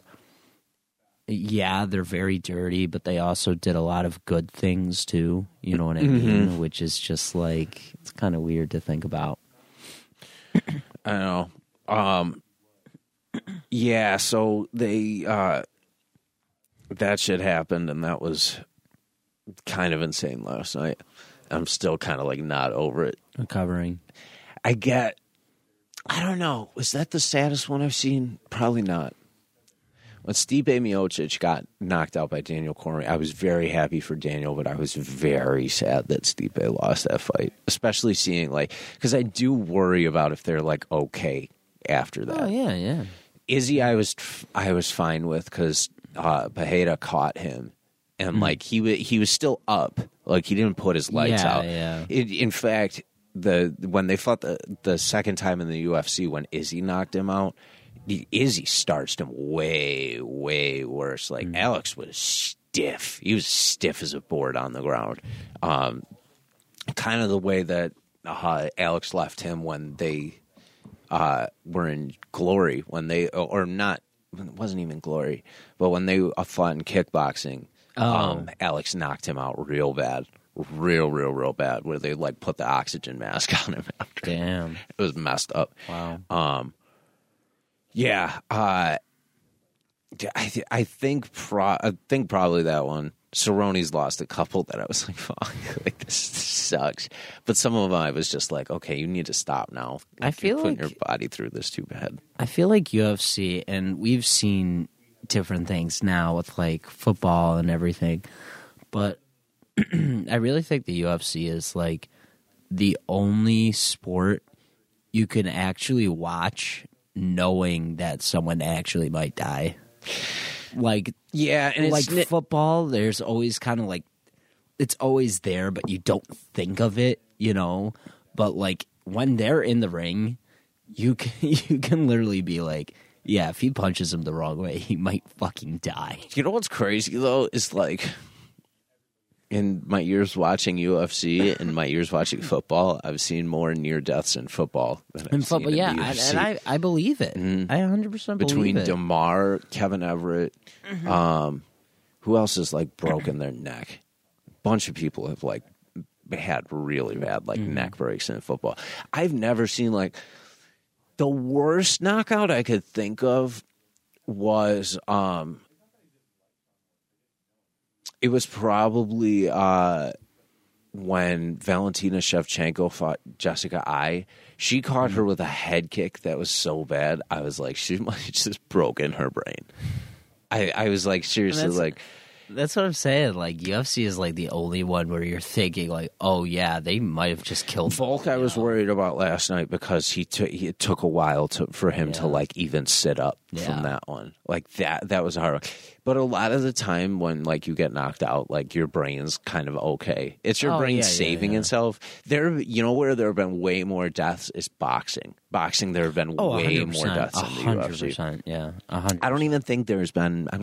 yeah, they're very dirty, but they also did a lot of good things, too. You know what I mean? Mm-hmm. Which is just, like, it's kind of weird to think about. I know. Yeah, so they that shit happened, and that was kind of insane last night. I'm still kind of, like, not over it. Recovering. I don't know. Was that the saddest one I've seen? Probably not. When Stipe Miocic got knocked out by Daniel Cormier, I was very happy for Daniel, but I was very sad that Stipe lost that fight, especially seeing, like, because I do worry about if they're, like, okay after that. Oh, yeah, yeah. Izzy I was fine with because Bejeda caught him. And, like, he was still up. Like, he didn't put his lights out. Yeah. In fact, when they fought the second time in the UFC when Izzy knocked him out, Izzy starched him way, way worse. Like, Alex was stiff. He was stiff as a board on the ground. Kind of the way that Alex left him when they were in Glory. It wasn't even Glory. But when they fought in kickboxing, Alex knocked him out real bad. Real, real, real bad. Where they, like, put the oxygen mask on him after. Damn. It was messed up. Wow. Yeah. I think probably that one. Cerrone's lost a couple that I was like, fuck, like, this sucks. But some of them I was just like, okay, you need to stop now. Like, I feel like putting your body through this too bad. I feel like UFC, and we've seen different things now with, like, football and everything, but I really think the UFC is, like, the only sport you can actually watch knowing that someone actually might die. Like, yeah, and like football, there's always kind of, like, it's always there, but you don't think of it, you know? But, like, when they're in the ring, you can literally be like, yeah, if he punches him the wrong way, he might fucking die. You know what's crazy, though, is, like, in my years watching UFC and my years watching football, I've seen more near deaths in football than I've seen in the UFC. And I believe it. Mm-hmm. I 100% believe it. Between DeMar, Kevin Everett, who else has, like, broken their neck? A bunch of people have, like, had really bad, like, neck breaks in football. I've never seen, like, the worst knockout I could think of was it was probably when Valentina Shevchenko fought Jessica Ai. She caught her with a head kick that was so bad. I was like, she might have just broken her brain. I was like, seriously, that's what I'm saying. Like, UFC is, like, the only one where you're thinking, like, oh, yeah, they might have just killed Volk. I was worried about last night because it took a while for him to, like, even sit up from that one. Like, that was hard. But a lot of the time when, like, you get knocked out, like, your brain's kind of okay. It's your brain saving itself. There, you know where there have been way more deaths is boxing. Boxing, there have been way more deaths in the UFC. 100%, yeah. 100%. I don't think there's been a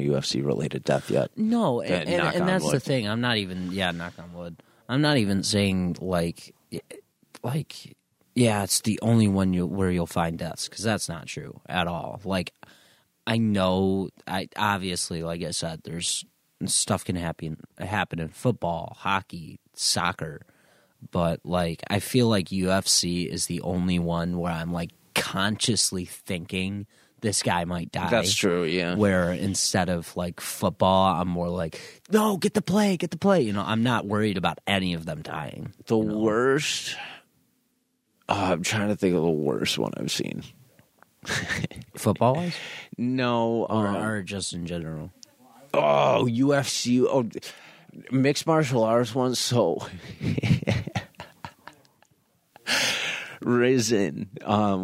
UFC-related death yet. No, and that's the thing. I'm not even, knock on wood. I'm not even saying, like, yeah, it's the only one where you'll find deaths, because that's not true at all. Like, I know, obviously, like I said, there's stuff can happen in football, hockey, soccer, but, like, I feel like UFC is the only one where I'm, like, consciously thinking this guy might die. That's true, yeah. Where instead of like football, I'm more like, no, get the play, get the play. You know, I'm not worried about any of them dying. The worst, I'm trying to think of the worst one I've seen. Football-wise? No. Or just in general? Oh, UFC. Oh, mixed martial arts ones. So Risen,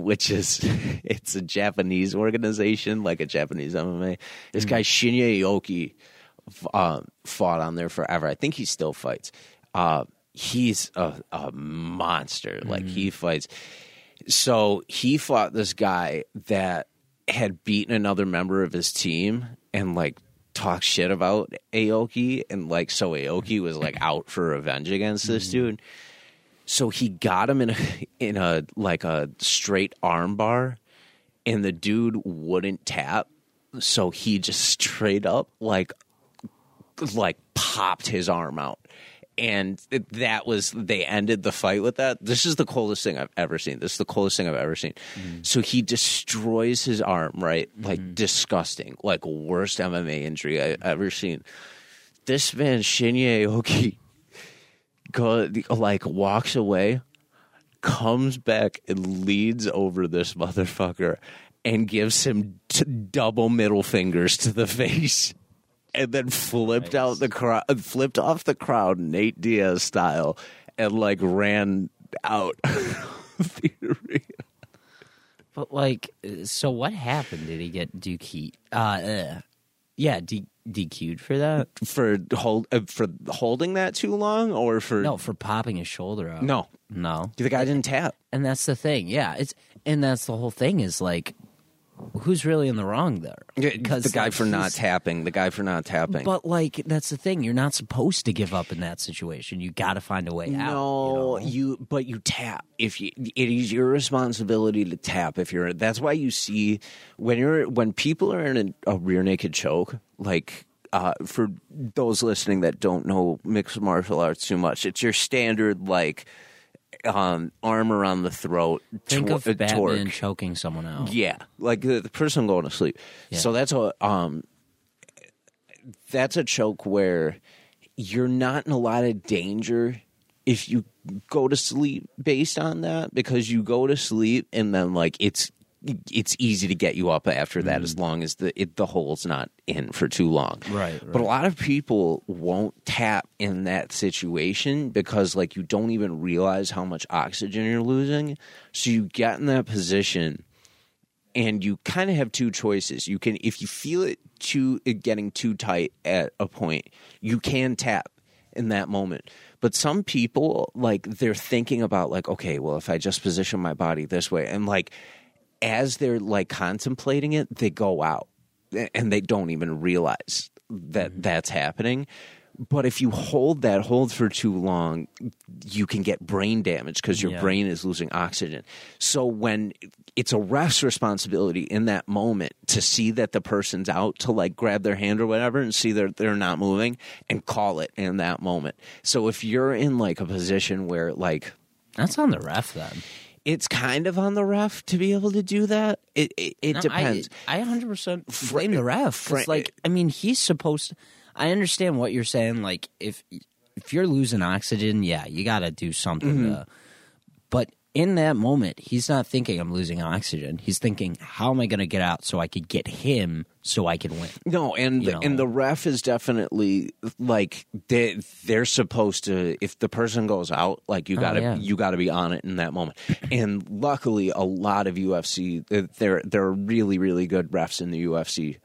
which is, it's a Japanese organization, like a Japanese MMA. This guy Shinya Aoki fought on there forever. I think he still fights. He's a monster. Like, he fights. So he fought this guy that had beaten another member of his team and like talked shit about Aoki, and like, so Aoki was like out for revenge against this dude. So he got him in a like a straight arm bar, and the dude wouldn't tap. So he just straight up like popped his arm out. And that was, they ended the fight with that. This is the coolest thing I've ever seen. So he destroys his arm, right? Like, disgusting. Like, worst MMA injury I've ever seen. This man, Shinya Aoki, walks away, comes back and leads over this motherfucker and gives him double middle fingers to the face. And then flipped off the crowd, Nate Diaz style, and like ran out of the arena. But like, so what happened? Did he get DQ'd? DQ'd for that? For holding that too long, or for popping his shoulder out? No. The guy didn't tap, and that's the thing. Yeah, that's the whole thing. Is like, who's really in the wrong there? Because the guy for not tapping. But, like, that's the thing. You're not supposed to give up in that situation. You got to find a way out. No, but you tap. It is your responsibility to tap. That's why you see when people are in a rear naked choke, like, for those listening that don't know mixed martial arts too much, it's your standard, like, arm around the throat. Think of Batman torque. Choking someone out. Yeah, like the person going to sleep. Yeah. So that's a choke where you're not in a lot of danger if you go to sleep based on that, because you go to sleep and then like it's easy to get you up after that, as long as the hole's not in for too long. Right. But a lot of people won't tap in that situation because, like, you don't even realize how much oxygen you're losing. So you get in that position and you kind of have two choices. You can, if you feel it getting too tight at a point, you can tap in that moment. But some people, like, they're thinking about, like, okay, well, if I just position my body this way, and like, as they're like contemplating it, they go out and they don't even realize that that's happening. But if you hold that hold for too long, you can get brain damage because your brain is losing oxygen. So when it's a ref's responsibility in that moment to see that the person's out, to like grab their hand or whatever and see that they're not moving and call it in that moment. So if you're in like a position where like... That's on the ref then. It's kind of on the ref to be able to do that. It depends. I 100% blame the ref. It's like, I mean, he's supposed to. I understand what you're saying. Like, if you're losing oxygen, yeah, you got to do something. But in that moment, he's not thinking I'm losing oxygen. He's thinking, how am I going to get out so I could get him so I can win? No, and the ref is definitely like they're supposed to. If the person goes out, like you gotta be on it in that moment. And luckily, a lot of UFC, there are really, really good refs in the UFC.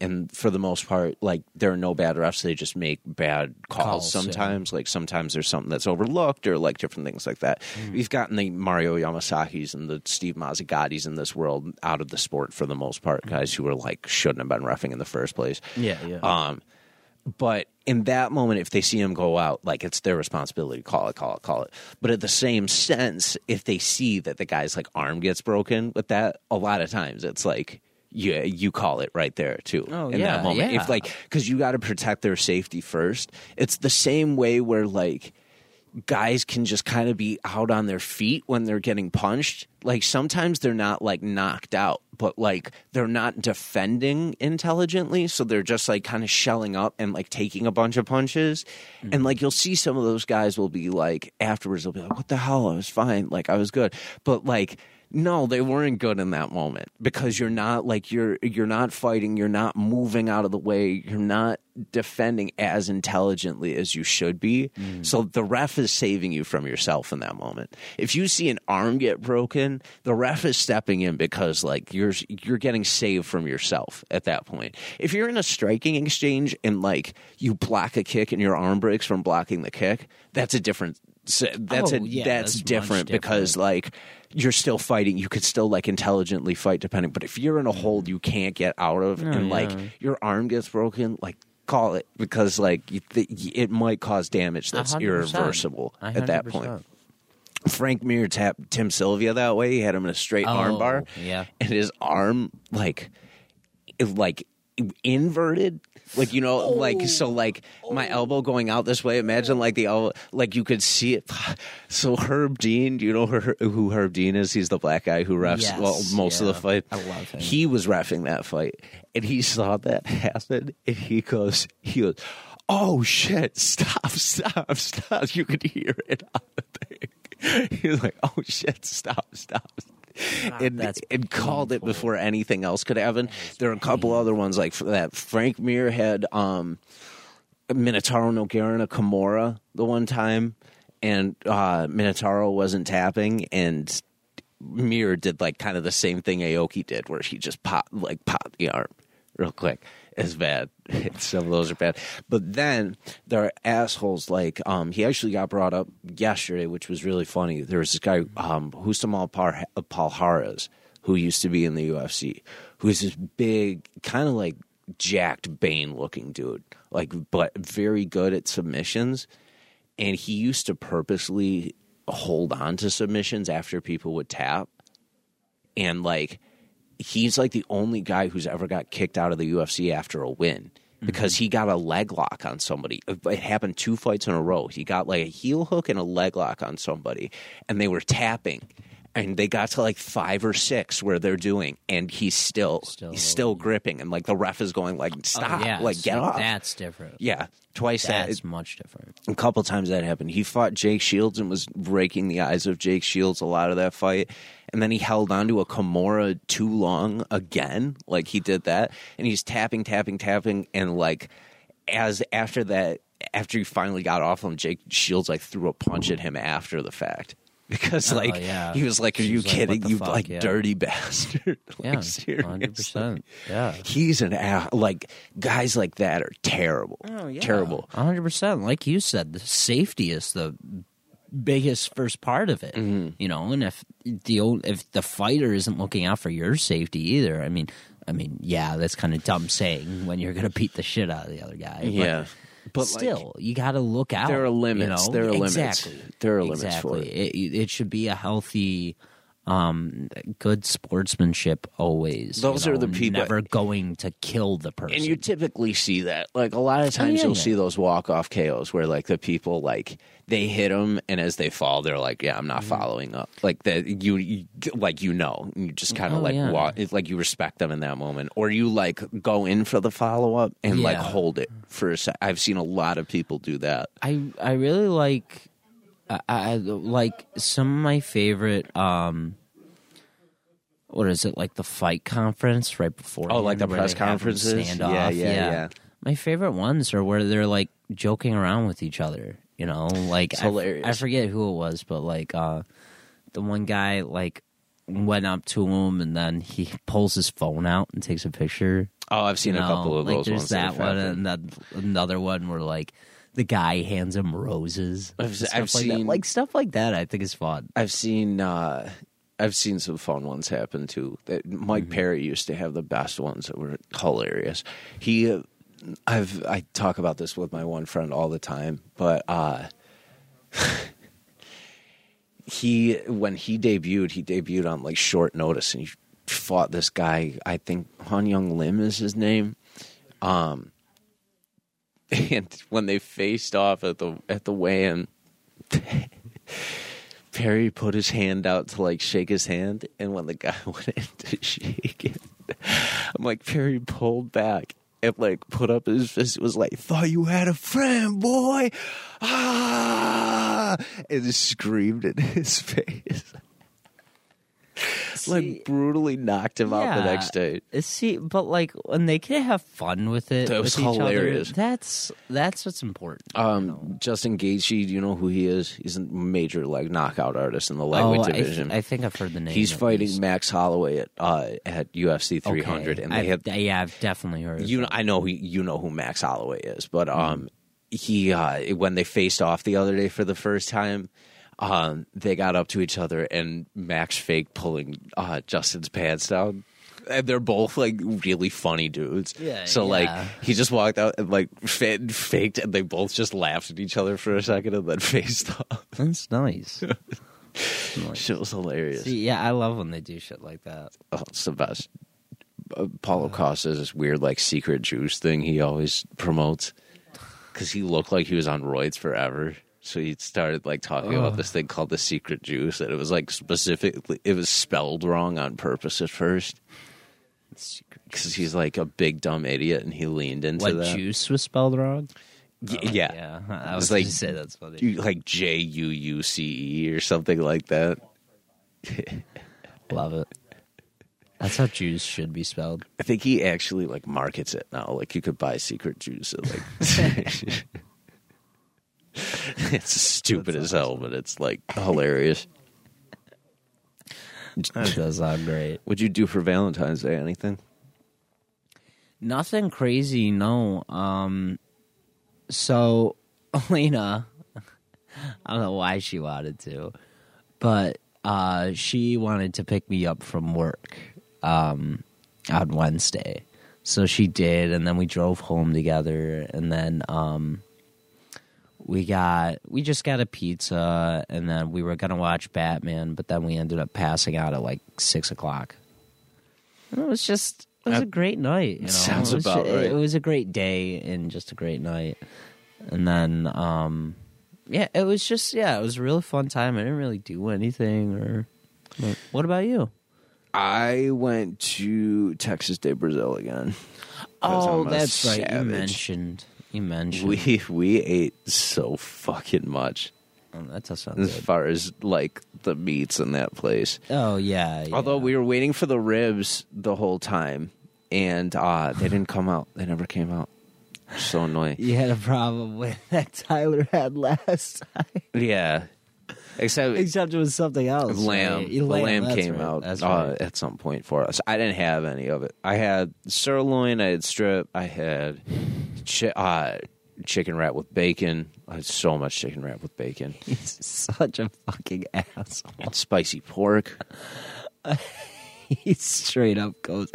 And for the most part, like, there are no bad refs. They just make bad calls sometimes. Yeah. Like, sometimes there's something that's overlooked or, like, different things like that. We've gotten the Mario Yamasakis and the Steve Mazzagatis in this world out of the sport for the most part, guys who were, like, shouldn't have been reffing in the first place. Yeah. But in that moment, if they see him go out, like, it's their responsibility to call it. But at the same sense, if they see that the guy's, like, arm gets broken with that, a lot of times it's, like... Yeah, you call it right there too. That moment, if like, because you got to protect their safety first. It's the same way where like guys can just kind of be out on their feet when they're getting punched, like sometimes they're not like knocked out, but like they're not defending intelligently. So they're just like kind of shelling up and like taking a bunch of punches. Mm-hmm. And like you'll see some of those guys will be like afterwards they'll be like, what the hell? I was fine. Like I was good. But like, no, they weren't good in that moment because you're not like you're not fighting. You're not moving out of the way. You're not defending as intelligently as you should be. Mm. So the ref is saving you from yourself in that moment. If you see an arm get broken, the ref is stepping in because like you're getting saved from yourself at that point. If you're in a striking exchange and like you block a kick and your arm breaks from blocking the kick, that's a different. That's different because like you're still fighting. You could still like intelligently fight depending. But if you're in a hold you can't get out of like your arm gets broken, like call it because like it might cause damage that's 100%. Irreversible at that point. Frank Mir tapped Tim Sylvia that way. He had him in a straight armbar, yeah, and his arm like inverted. Like, you know, like, so, like, my elbow going out this way, imagine, like, the elbow, like, you could see it. So, Herb Dean, do you know who Herb Dean is? He's the black guy who refs most of the fight. I love him. He was reffing that fight, and he saw that happen, and he goes, oh, shit, stop. You could hear it on the thing. He was like, oh, shit, stop. And called it before anything else could happen. There are a couple other ones like that. Frank Mir had Minotauro Nogueira Kimura the one time, and Minotauro wasn't tapping, and Mir did like kind of the same thing Aoki did, where he just popped the arm real quick. It's bad. Some of those are bad. But then there are assholes like he actually got brought up yesterday, which was really funny. There was this guy, Husamal Palhares, who used to be in the UFC, who's this big, kind of like jacked Bane-looking dude, like but very good at submissions. And he used to purposely hold on to submissions after people would tap and like – he's like the only guy who's ever got kicked out of the UFC after a win because he got a leg lock on somebody. It happened 2 fights in a row. He got like a heel hook and a leg lock on somebody, and they were tapping. And they got to like 5 or 6 where they're doing, and he's still gripping, and like the ref is going like stop, get off. That's different. Yeah, twice that. That's much different. A couple times that happened. He fought Jake Shields and was raking the eyes of Jake Shields a lot of that fight, and then he held onto a Kimura too long again, like he did that, and he's tapping, and like after he finally got off him, Jake Shields like threw a punch at him after the fact. Because, like, he was like, are you kidding? You, fuck? Like, dirty bastard. Like, seriously. 100%. Yeah. He's an ass. Like, guys like that are terrible. Oh, yeah. Terrible. 100%. Like you said, the safety is the biggest first part of it. Mm-hmm. You know, and if the fighter isn't looking out for your safety either, I mean, yeah, that's kind of dumb saying when you're going to beat the shit out of the other guy. Yeah. But still, like, you got to look out. There are limits. You know? There are limits for it. It should be a healthy, good sportsmanship always. Those are the people. Never going to kill the person. And you typically see that. Like, a lot of times you'll see those walk-off KOs where, like, the people, like, they hit them, and as they fall, they're like, yeah, I'm not following up. Like, that you like, you know, and you just kind of, walk. It's like you respect them in that moment. Or you, like, go in for the follow-up and, like, hold it for a second. I've seen a lot of people do that. I really like... I like some of my favorite, what is it, like the fight conference right before? Oh, like the press conferences? Standoff. Yeah. My favorite ones are where they're like joking around with each other, you know? Like, it's hilarious. I forget who it was, but like the one guy like went up to him and then he pulls his phone out and takes a picture. Oh, I've seen a couple of those ones. There's that one and then another one where like, the guy hands him roses. I've seen stuff like that. I think is fun. I've seen some fun ones happen too. That Mike Perry used to have the best ones that were hilarious. I talk about this with my one friend all the time, but when he debuted on like short notice, and he fought this guy. I think Han Young Lim is his name. And when they faced off at the weigh-in, Perry put his hand out to like shake his hand, and when the guy went in to shake it, I'm like, Perry pulled back and like put up his fist. It was like, thought you had a friend, boy. Ah! And screamed in his face. See, like brutally knocked him out the next day. See, but like when they can have fun with it, that was hilarious. Each other, that's what's important. Justin Gaethje, do you know who he is? He's a major like knockout artist in the lightweight division. I think I've heard the name. He's fighting Max Holloway at UFC 300, okay. And they I've definitely heard. You know, I know who Max Holloway is, but he when they faced off the other day for the first time. They got up to each other, and Max fake pulling Justin's pants down. And they're both, like, really funny dudes. Yeah, so, like, he just walked out and, like, faked, and they both just laughed at each other for a second and then faced off. That's nice. Shit was hilarious. See, yeah, I love when they do shit like that. Oh, it's the best. Paulo Costa has this weird, like, secret juice thing he always promotes because he looked like he was on roids forever. So he started, like, talking about this thing called the secret juice, and it was, like, specifically, it was spelled wrong on purpose at first. Because he's, like, a big, dumb idiot, and he leaned into that. What, juice was spelled wrong? Yeah. I was going to say that's funny. Like, J-U-U-C-E or something like that. Love it. That's how juice should be spelled. I think he actually, like, markets it now. Like, you could buy secret juice at, like... It's stupid as hell, but it's like hilarious. That does sound great. What'd you do for Valentine's Day? Anything? Nothing crazy, no. So Elena, I don't know why she wanted to, but she wanted to pick me up from work on Wednesday. So she did, and then we drove home together, and then We just got a pizza, and then we were going to watch Batman, but then we ended up passing out at like 6 o'clock. And it was a great night. You know? Sounds about right. It was a great day and just a great night. And then, it was a really fun time. I didn't really do anything. What about you? I went to Texas Day Brazil again. Oh, that's right. You mentioned. We ate so fucking much. Oh, that does sound good. As far as, like, the meats in that place. Oh, yeah. Although we were waiting for the ribs the whole time, and they didn't come out. They never came out. So annoying. You had a problem with that Tyler had last time. Yeah. Except it was something else. Lamb. Right? The lamb came out at some point for us. I didn't have any of it. I had sirloin. I had strip. I had... chicken wrap with bacon. I had so much chicken wrap with bacon. He's such a fucking asshole. And spicy pork. He straight up goes,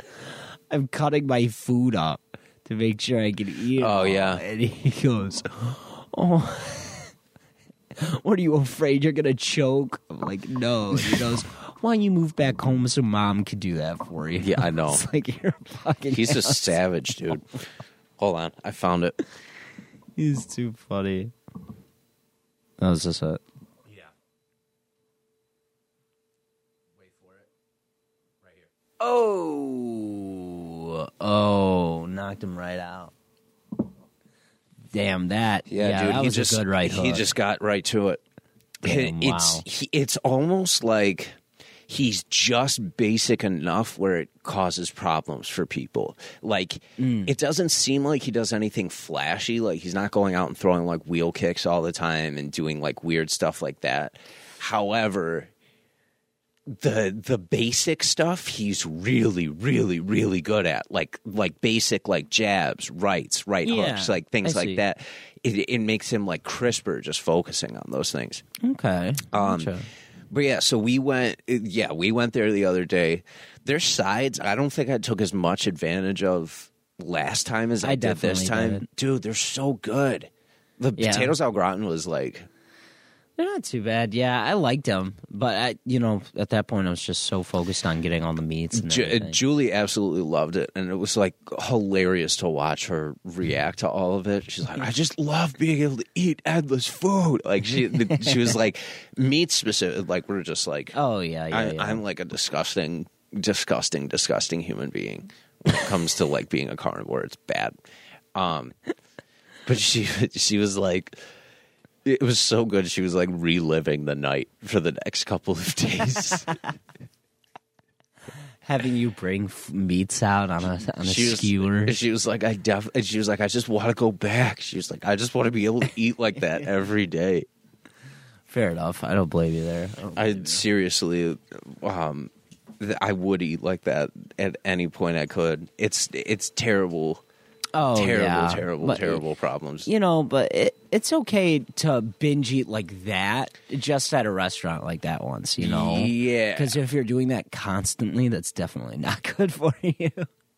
I'm cutting my food up to make sure I can eat it. Oh, yeah. And he goes, what, are you afraid you're going to choke? I'm like, no. And he goes, why don't you move back home so mom could do that for you? Yeah, I know. It's like, you're a fucking asshole. He's a savage, dude. Hold on, I found it. He's too funny. That was just it. Yeah. Wait for it. Right here. Oh, knocked him right out. Damn that. Yeah, dude, that was a good right hook. He just got right to it. Damn, wow. It's almost like... He's just basic enough where it causes problems for people. Like, it doesn't seem like he does anything flashy. Like, he's not going out and throwing, like, wheel kicks all the time and doing, like, weird stuff like that. However, the basic stuff he's really, really, really good at. Like basic, like, jabs, rights, hooks, like, things like that. It makes him, like, crisper just focusing on those things. Okay. Gotcha. But yeah, so we went there the other day. Their sides, I don't think I took as much advantage of last time as I did this time. Dude, they're so good. The potatoes au gratin was like They're not too bad. Yeah, I liked them, but at that point I was just so focused on getting all the meats. And Julie absolutely loved it, and it was like hilarious to watch her react to all of it. She's like, "I just love being able to eat endless food." Like she was like meat specific. Like we're just like, oh yeah. I'm like a disgusting human being when it comes to like being a carnivore. It's bad. But she was like. It was so good. She was like reliving the night for the next couple of days. Having you bring meats out on a skewer. She was like, I just want to go back. She was like, I just want to be able to eat like that every day. Fair enough. I don't blame you there. Seriously, I would eat like that at any point I could. It's terrible. Oh, terrible problems. But it's okay to binge eat like that just at a restaurant like that once, Yeah. Because if you're doing that constantly, that's definitely not good for you.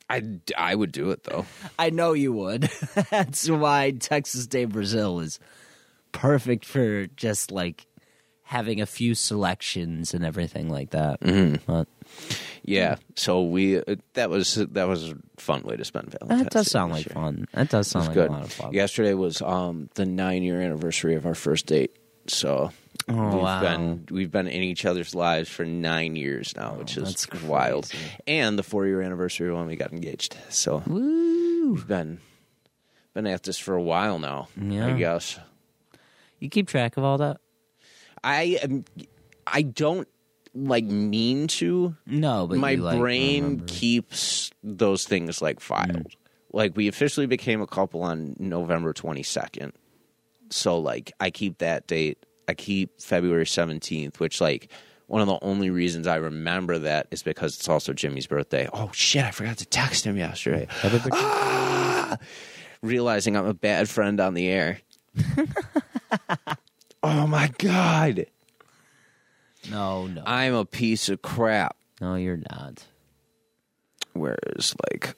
I would do it, though. I know you would. That's why Texas Day Brazil is perfect for just, like, having a few selections and everything like that. Mm-hmm. But... yeah, so that was a fun way to spend Valentine's Day. That does sound like fun. That does sound like a lot of fun. Yesterday was the 9-year anniversary of our first date. So we've been in each other's lives for 9 years now, which is wild. And the 4-year anniversary when we got engaged. So we've been at this for a while now. Yeah. I guess you keep track of all that. I don't. Like mean to no, but my brain remember. Keeps those things like filed. Mm. Like we officially became a couple on November 22nd, so like I keep that date. I keep February 17th, which like one of the only reasons I remember that is because it's also Jimmy's birthday. Oh shit! I forgot to text him yesterday. Realizing I'm a bad friend on the air. Oh my god. No. I'm a piece of crap. No, you're not. Whereas, like,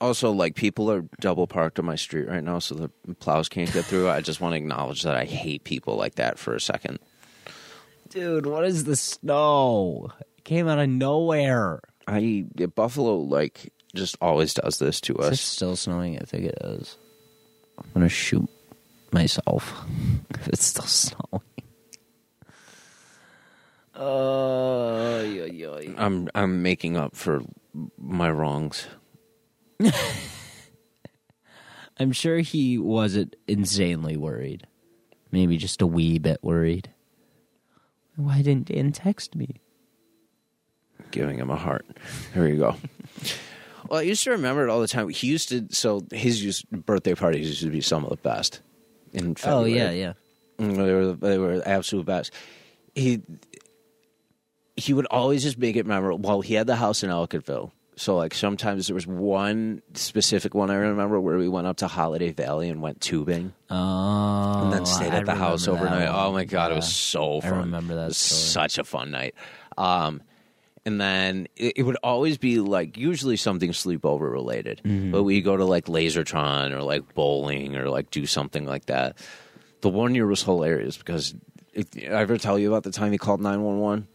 also, like, people are double parked on my street right now, so the plows can't get through. I just want to acknowledge that I hate people like that for a second. Dude, what is the snow? It came out of nowhere. Buffalo, like, just always does this to us. It's still snowing. I think it is. I'm going to shoot myself if it's still snowing. I'm making up for my wrongs. I'm sure he wasn't insanely worried. Maybe just a wee bit worried. Why didn't Dan text me? Giving him a heart. There you go. Well, I used to remember it all the time. His birthday parties used to be some of the best in February. Oh, yeah. They were the absolute best. He would always just make it memorable. Well, he had the house in Ellicottville. So, like, sometimes there was one specific one I remember where we went up to Holiday Valley and went tubing. Oh. And then stayed at the house overnight. Oh, my God. Yeah. It was so fun. I remember that. It was such a fun night. And then it would always be, like, usually something sleepover related. Mm-hmm. But we'd go to, like, Lasertron or, like, bowling or, like, do something like that. The one year was hilarious because did I ever tell you about the time he called 911?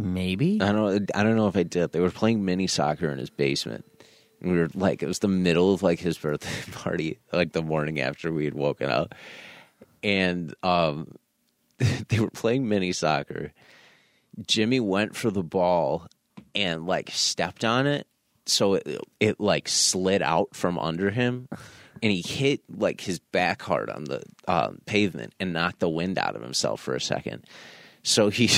Maybe. I don't know if I did. They were playing mini soccer in his basement. And we were like, it was the middle of like his birthday party, like the morning after we had woken up. And they were playing mini soccer. Jimmy went for the ball and like stepped on it. So it like slid out from under him. And he hit like his back hard on the pavement and knocked the wind out of himself for a second. So he...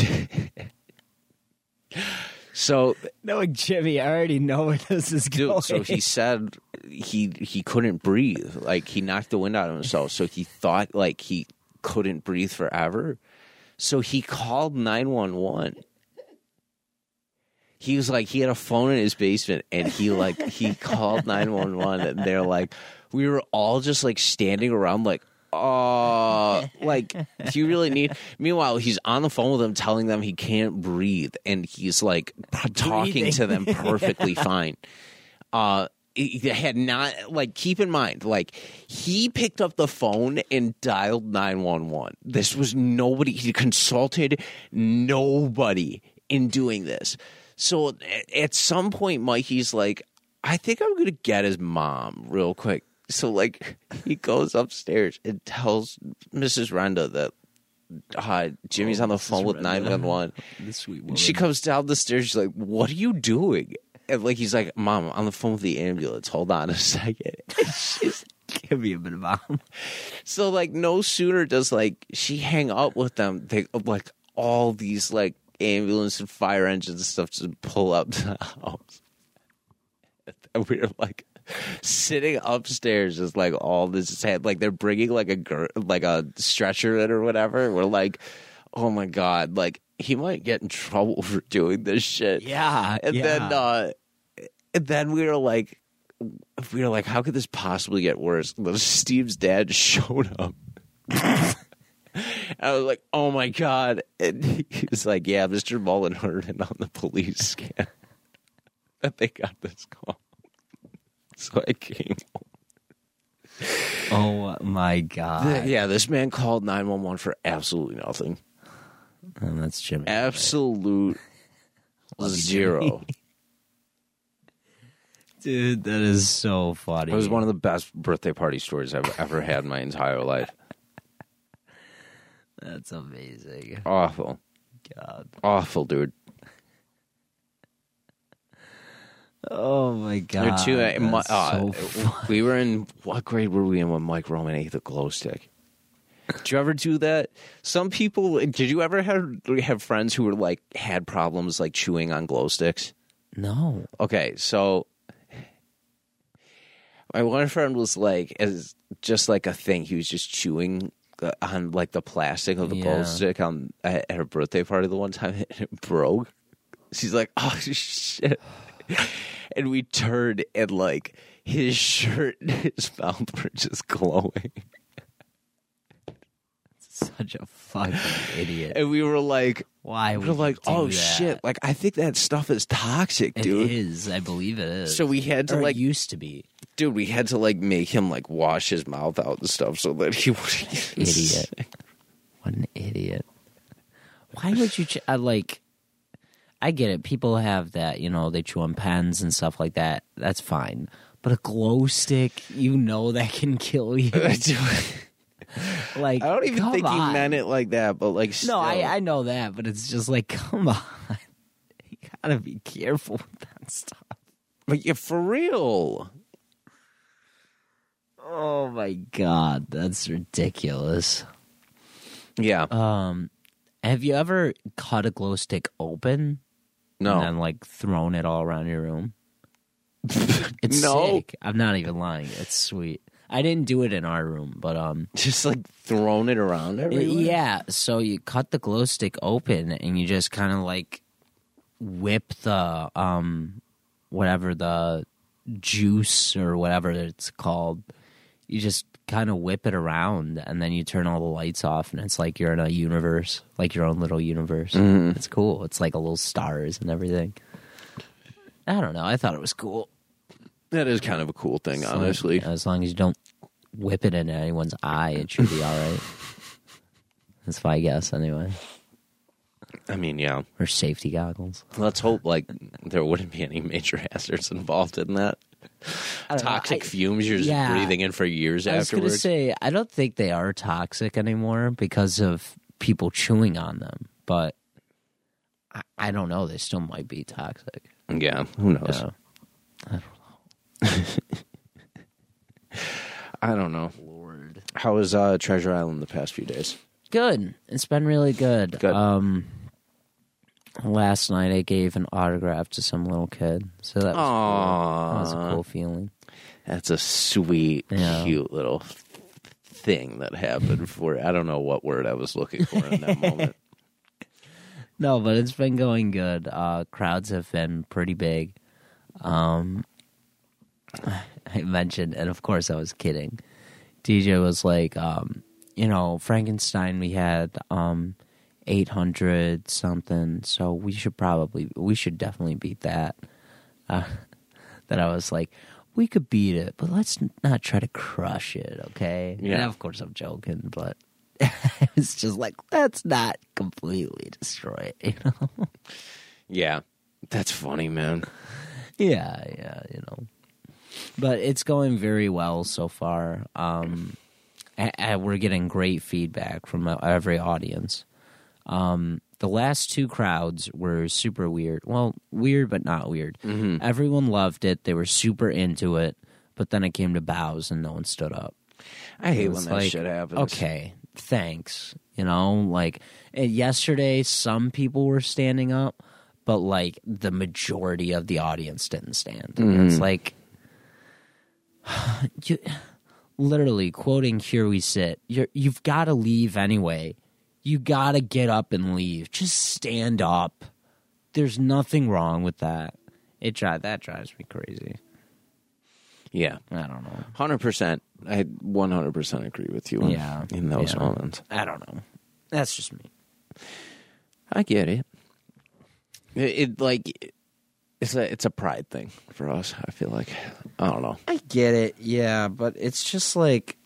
So knowing Jimmy, I already know where this is going. So he said he couldn't breathe. Like he knocked the wind out of himself. So he thought like he couldn't breathe forever. So he called 911. He was like, he had a phone in his basement and he called 911 and they're like, we were all just like standing around like, oh, like, do you really need... Meanwhile, he's on the phone with them telling them he can't breathe, and he's, like, talking to them perfectly fine. had not, like, keep in mind, like, he picked up the phone and dialed 911. This was nobody. He consulted nobody in doing this. So at some point, Mikey's like, I think I'm going to get his mom real quick. So, like, he goes upstairs and tells Mrs. Renda that Jimmy's on the phone with 911. The sweet woman. She comes down the stairs. She's like, what are you doing? And, like, he's like, Mom, I'm on the phone with the ambulance. Hold on a second. She's give me a bit of mom. So, like, no sooner does, like, she hang up with them, they, like, all these, like, ambulance and fire engines and stuff just pull up to the house. And we're, like, sitting upstairs is, like, all this is happening. Like, they're bringing, like, a stretcher in or whatever. We're like, oh, my God, like, he might get in trouble for doing this shit. Yeah. And then we were like, how could this possibly get worse? Steve's dad showed up. I was like, oh my God. And he was like, yeah, Mr. Mullen heard it on the police scan that they got this call. So I came home. Oh my God. Yeah, this man called 911 for absolutely nothing. And that's Jimmy. Absolute zero. Dude, that is so funny. It was one of the best birthday party stories I've ever had in my entire life. That's amazing. Awful. God. Awful, dude. Oh, my God. So we were in, what grade were we in when Mike Roman ate the glow stick? Did you ever do that? Some people, did you ever have friends who were like, had problems like chewing on glow sticks? No. Okay, so my one friend was like, as just like a thing, he was just chewing on like the plastic of the glow stick at her birthday party the one time, and it broke. She's like, oh, shit. And we turned and like his shirt and his mouth were just glowing. Such a fucking idiot. And we were like, why? We were like, oh that? Shit. Like, I think that stuff is toxic, dude. It is. I believe it is. So we had to, or like, it used to be. Dude, we had to, like, make him, like, wash his mouth out and stuff so that he wouldn't get idiot. Sick. What an idiot. Why would you, I get it. People have that, you know, they chew on pens and stuff like that. That's fine. But a glow stick, you know, that can kill you. Like, I don't even think he meant it like that, but like, still. No, I know that, but it's just like, come on, you gotta be careful with that stuff. But yeah, for real. Oh my God, that's ridiculous. Yeah. Have you ever cut a glow stick open? No. And then like thrown it all around your room? It's sick. I'm not even lying. It's sweet. I didn't do it in our room, but just like thrown it around everywhere. Yeah, so you cut the glow stick open and you just kind of like whip the whatever the juice or whatever it's called. You just kind of whip it around and then you turn all the lights off and it's like you're in a universe, like your own little universe. Mm-hmm. It's cool. It's like a little stars and everything. I don't know. I thought it was cool. That is kind of a cool thing, honestly. As long as you don't whip it into anyone's eye, it should be all right. That's my guess, anyway. I mean, yeah. Or safety goggles. Let's hope, like, there wouldn't be any major hazards involved in that. Toxic fumes you're just breathing in for years afterwards. I was going to say, I don't think they are toxic anymore because of people chewing on them. But I don't know. They still might be toxic. Yeah, who knows? I don't know. I don't know. Lord. How was Treasure Island the past few days? Good. It's been really good. Last night I gave an autograph to some little kid, so that was cool. That was a cool feeling. That's a sweet, cute little thing that happened for I don't know what word I was looking for in that moment. No, but it's been going good. Crowds have been pretty big. I mentioned, and of course I was kidding. DJ was like, you know, Frankenstein, we had 800 something, so we should definitely beat that. That I was like, we could beat it, but let's not try to crush it, okay? Yeah. And of course I'm joking, but it's just like, let's not completely destroy it, you know? Yeah. That's funny, man. Yeah, you know. But it's going very well so far. And we're getting great feedback from every audience. The last two crowds were super weird. Well, weird but not weird. Mm-hmm. Everyone loved it. They were super into it. But then it came to bows and no one stood up. I hate when that shit happens. Okay, thanks. You know, like, yesterday some people were standing up, but, like, the majority of the audience didn't stand. Mm-hmm. And it's like, you, literally, quoting Here We Sit, you've got to leave anyway. You gotta get up and leave. Just stand up. There's nothing wrong with that. That drives me crazy. Yeah. I don't know. 100%. I 100% agree with you in those moments. I don't know. That's just me. I get it. It's a pride thing for us, I feel like. I don't know. I get it, yeah, but it's just like,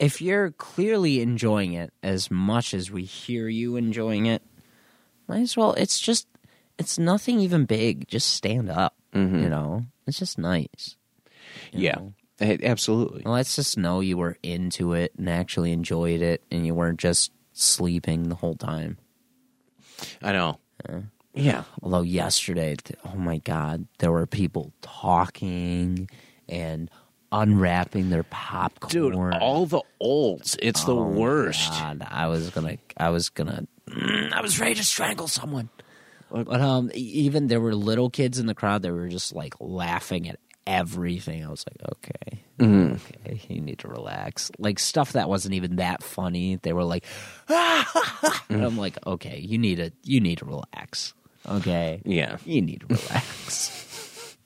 if you're clearly enjoying it as much as we hear you enjoying it, might as well. It's nothing even big. Just stand up, mm-hmm. you know? It's just nice. Yeah, absolutely. Let's just know you were into it and actually enjoyed it and you weren't just sleeping the whole time. I know. Yeah. Although yesterday, oh my God, there were people talking and unwrapping their popcorn, dude. All the olds, it's the worst. God, I was ready to strangle someone. But even there were little kids in the crowd that were just like laughing at everything. I was like, okay, okay, you need to relax. Like stuff that wasn't even that funny. They were like, ah! And I'm like, okay, you need to relax. Okay, yeah, you need to relax.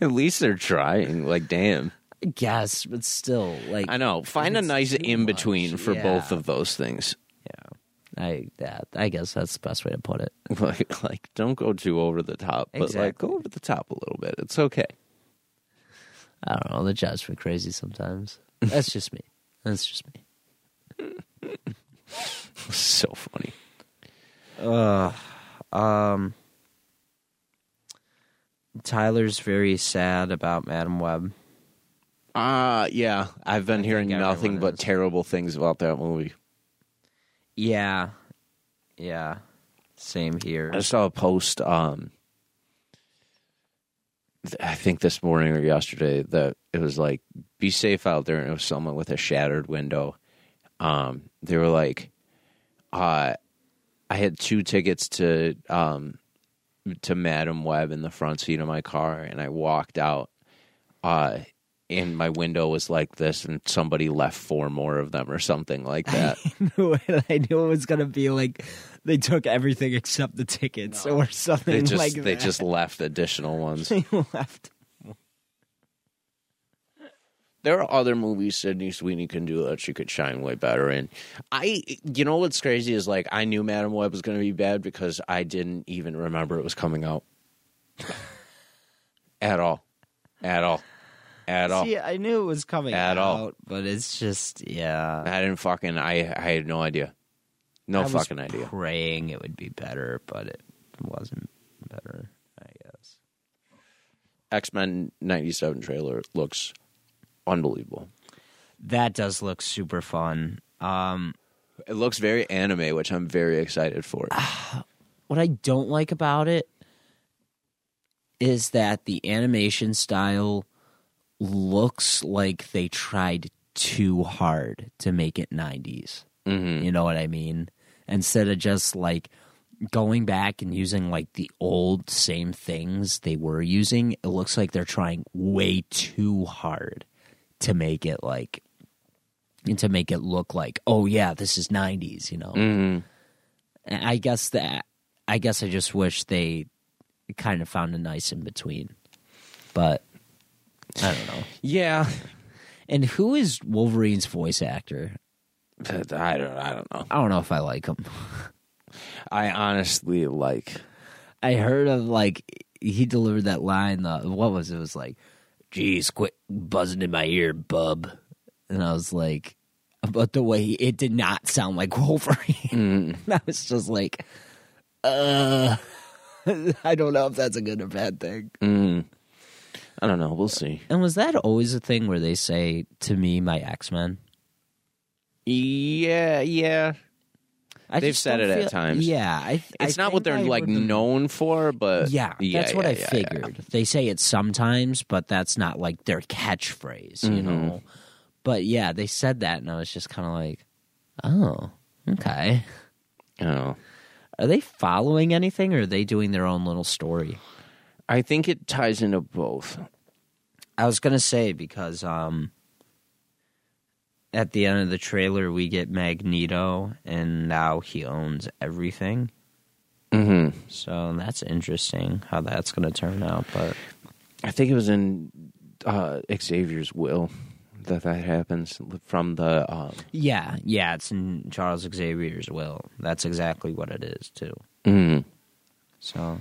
At least they're trying. Like, damn. I guess, but still, like, I know. Find a nice in between for both of those things. Yeah, I guess that's the best way to put it. Like, don't go too over the top, but exactly. Like, go over the top a little bit. It's okay. I don't know. The job's been crazy sometimes. That's just me. So funny. Tyler's very sad about Madam Web. Yeah, I've been hearing nothing but terrible things about that movie. Yeah, same here. I saw a post, I think this morning or yesterday, that it was like, be safe out there, and it was someone with a shattered window. They were like, I had 2 tickets to Madam Web in the front seat of my car, and I walked out, and my window was like this, and somebody left 4 more of them or something like that. I knew it was going to be like they took everything except the tickets or something like that. They just left additional ones. They left. There are other movies Sydney Sweeney can do that she could shine way better in. You know what's crazy is, like, I knew Madam Web was going to be bad because I didn't even remember it was coming out. At all. See, I knew it was coming out, but it's just, yeah. I had no idea. No idea. I was praying it would be better, but it wasn't better, I guess. X-Men 97 trailer looks unbelievable. That does look super fun. It looks very anime, which I'm very excited for. What I don't like about it is that the animation style looks like they tried too hard to make it 90s. Mm-hmm. You know what I mean? Instead of just, like, going back and using, like, the old same things they were using, it looks like they're trying way too hard to make it, like, and to make it look like, oh, yeah, this is 90s, you know? Mm-hmm. I guess I just wish they kind of found a nice in-between. But I don't know. Yeah. And who is Wolverine's voice actor? I don't know. I don't know if I like him. I honestly I heard of, like, he delivered that line. What was it? It was like, geez, quit buzzing in my ear, bub. And I was like, but the way it did not sound like Wolverine. Mm. I was just like, I don't know if that's a good or bad thing. Mm. I don't know. We'll see. And was that always a thing where they say, to me, my X-Men? Yeah. They've said it at times. Yeah. It's not what they're like known for, but... Yeah, that's what I figured. Yeah. They say it sometimes, but that's not like their catchphrase, you know? But yeah, they said that, and I was just kind of like, oh, okay. Oh. Are they following anything, or are they doing their own little story? I think it ties into both. I was going to say, because at the end of the trailer, we get Magneto, and now he owns everything. Mm-hmm. So that's interesting how that's going to turn out. But I think it was in Xavier's will that happens from the... Yeah, it's in Charles Xavier's will. That's exactly what it is, too. Mm-hmm. So...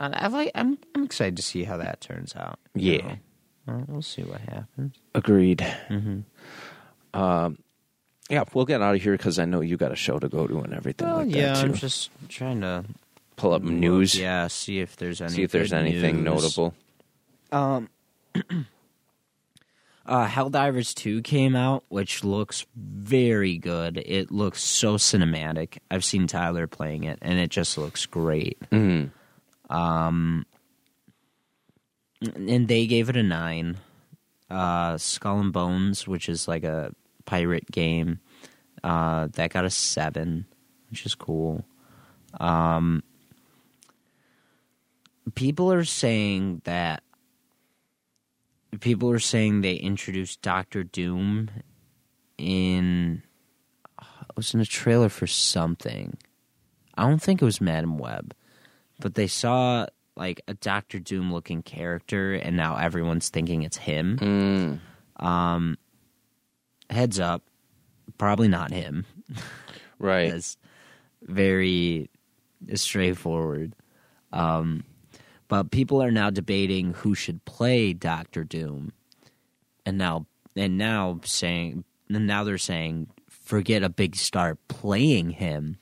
I'm excited to see how that turns out. Yeah. Well, we'll see what happens. Agreed. Mm-hmm. Yeah, we'll get out of here because I know you got a show to go to and everything that, too. I'm just trying to... pull up news. Yeah, see if there's anything notable. Helldivers 2 came out, which looks very good. It looks so cinematic. I've seen Tyler playing it, and it just looks great. Mm-hmm. And they gave it a 9. Skull and Bones, which is like a pirate game, that got a 7, which is cool. People are saying they introduced Doctor Doom it was in a trailer for something. I don't think it was Madame Web. But they saw, like, a Doctor Doom-looking character, and now everyone's thinking it's him. Mm. Heads up, probably not him. Right. It's very straightforward. But people are now debating who should play Doctor Doom. And now they're saying, forget a big star playing him.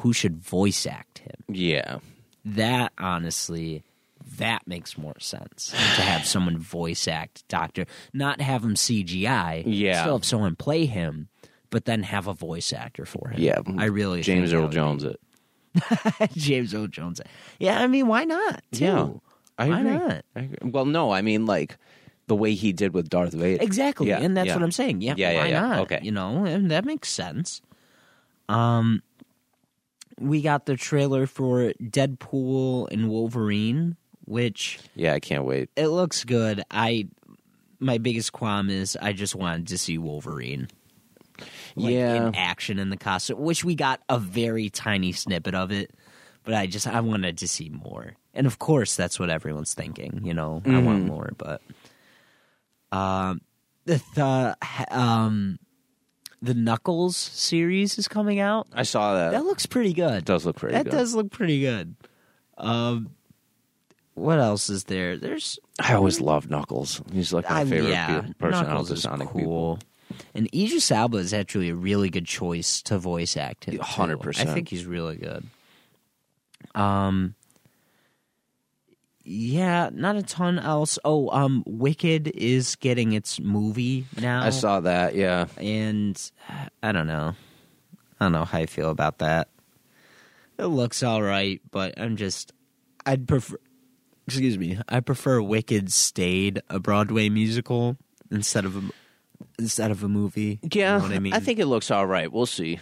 Who should voice act him? Yeah. That, honestly, that makes more sense. To have someone voice act Doctor. Not have him CGI. Yeah. Still have someone play him, but then have a voice actor for him. Yeah. I really James Earl Jones it. James Earl Jones it. Yeah, I mean, why not, too? Yeah, I agree. Well, no, I mean, like, the way he did with Darth Vader. Exactly, yeah. And that's what I'm saying. Yeah, why not? Okay. You know, and that makes sense. We got the trailer for Deadpool and Wolverine, which... yeah, I can't wait. It looks good. My biggest qualm is I just wanted to see Wolverine. In action in the costume, which we got a very tiny snippet of it, but I wanted to see more. And of course, that's what everyone's thinking, you know? Mm-hmm. I want more, but... The Knuckles series is coming out. I saw that. That looks pretty good. It does look pretty good. What else is there? I always loved Knuckles. He's like my favorite person Knuckles out of the Sonic cool people. And Idris Elba is actually a really good choice to voice act him. 100%. I think he's really good. Yeah, not a ton else. Oh, Wicked is getting its movie now. I saw that, yeah. And I don't know how I feel about that. It looks all right, but I prefer Wicked stayed a Broadway musical instead of a movie. Yeah, you know what I mean? I think it looks all right. We'll see.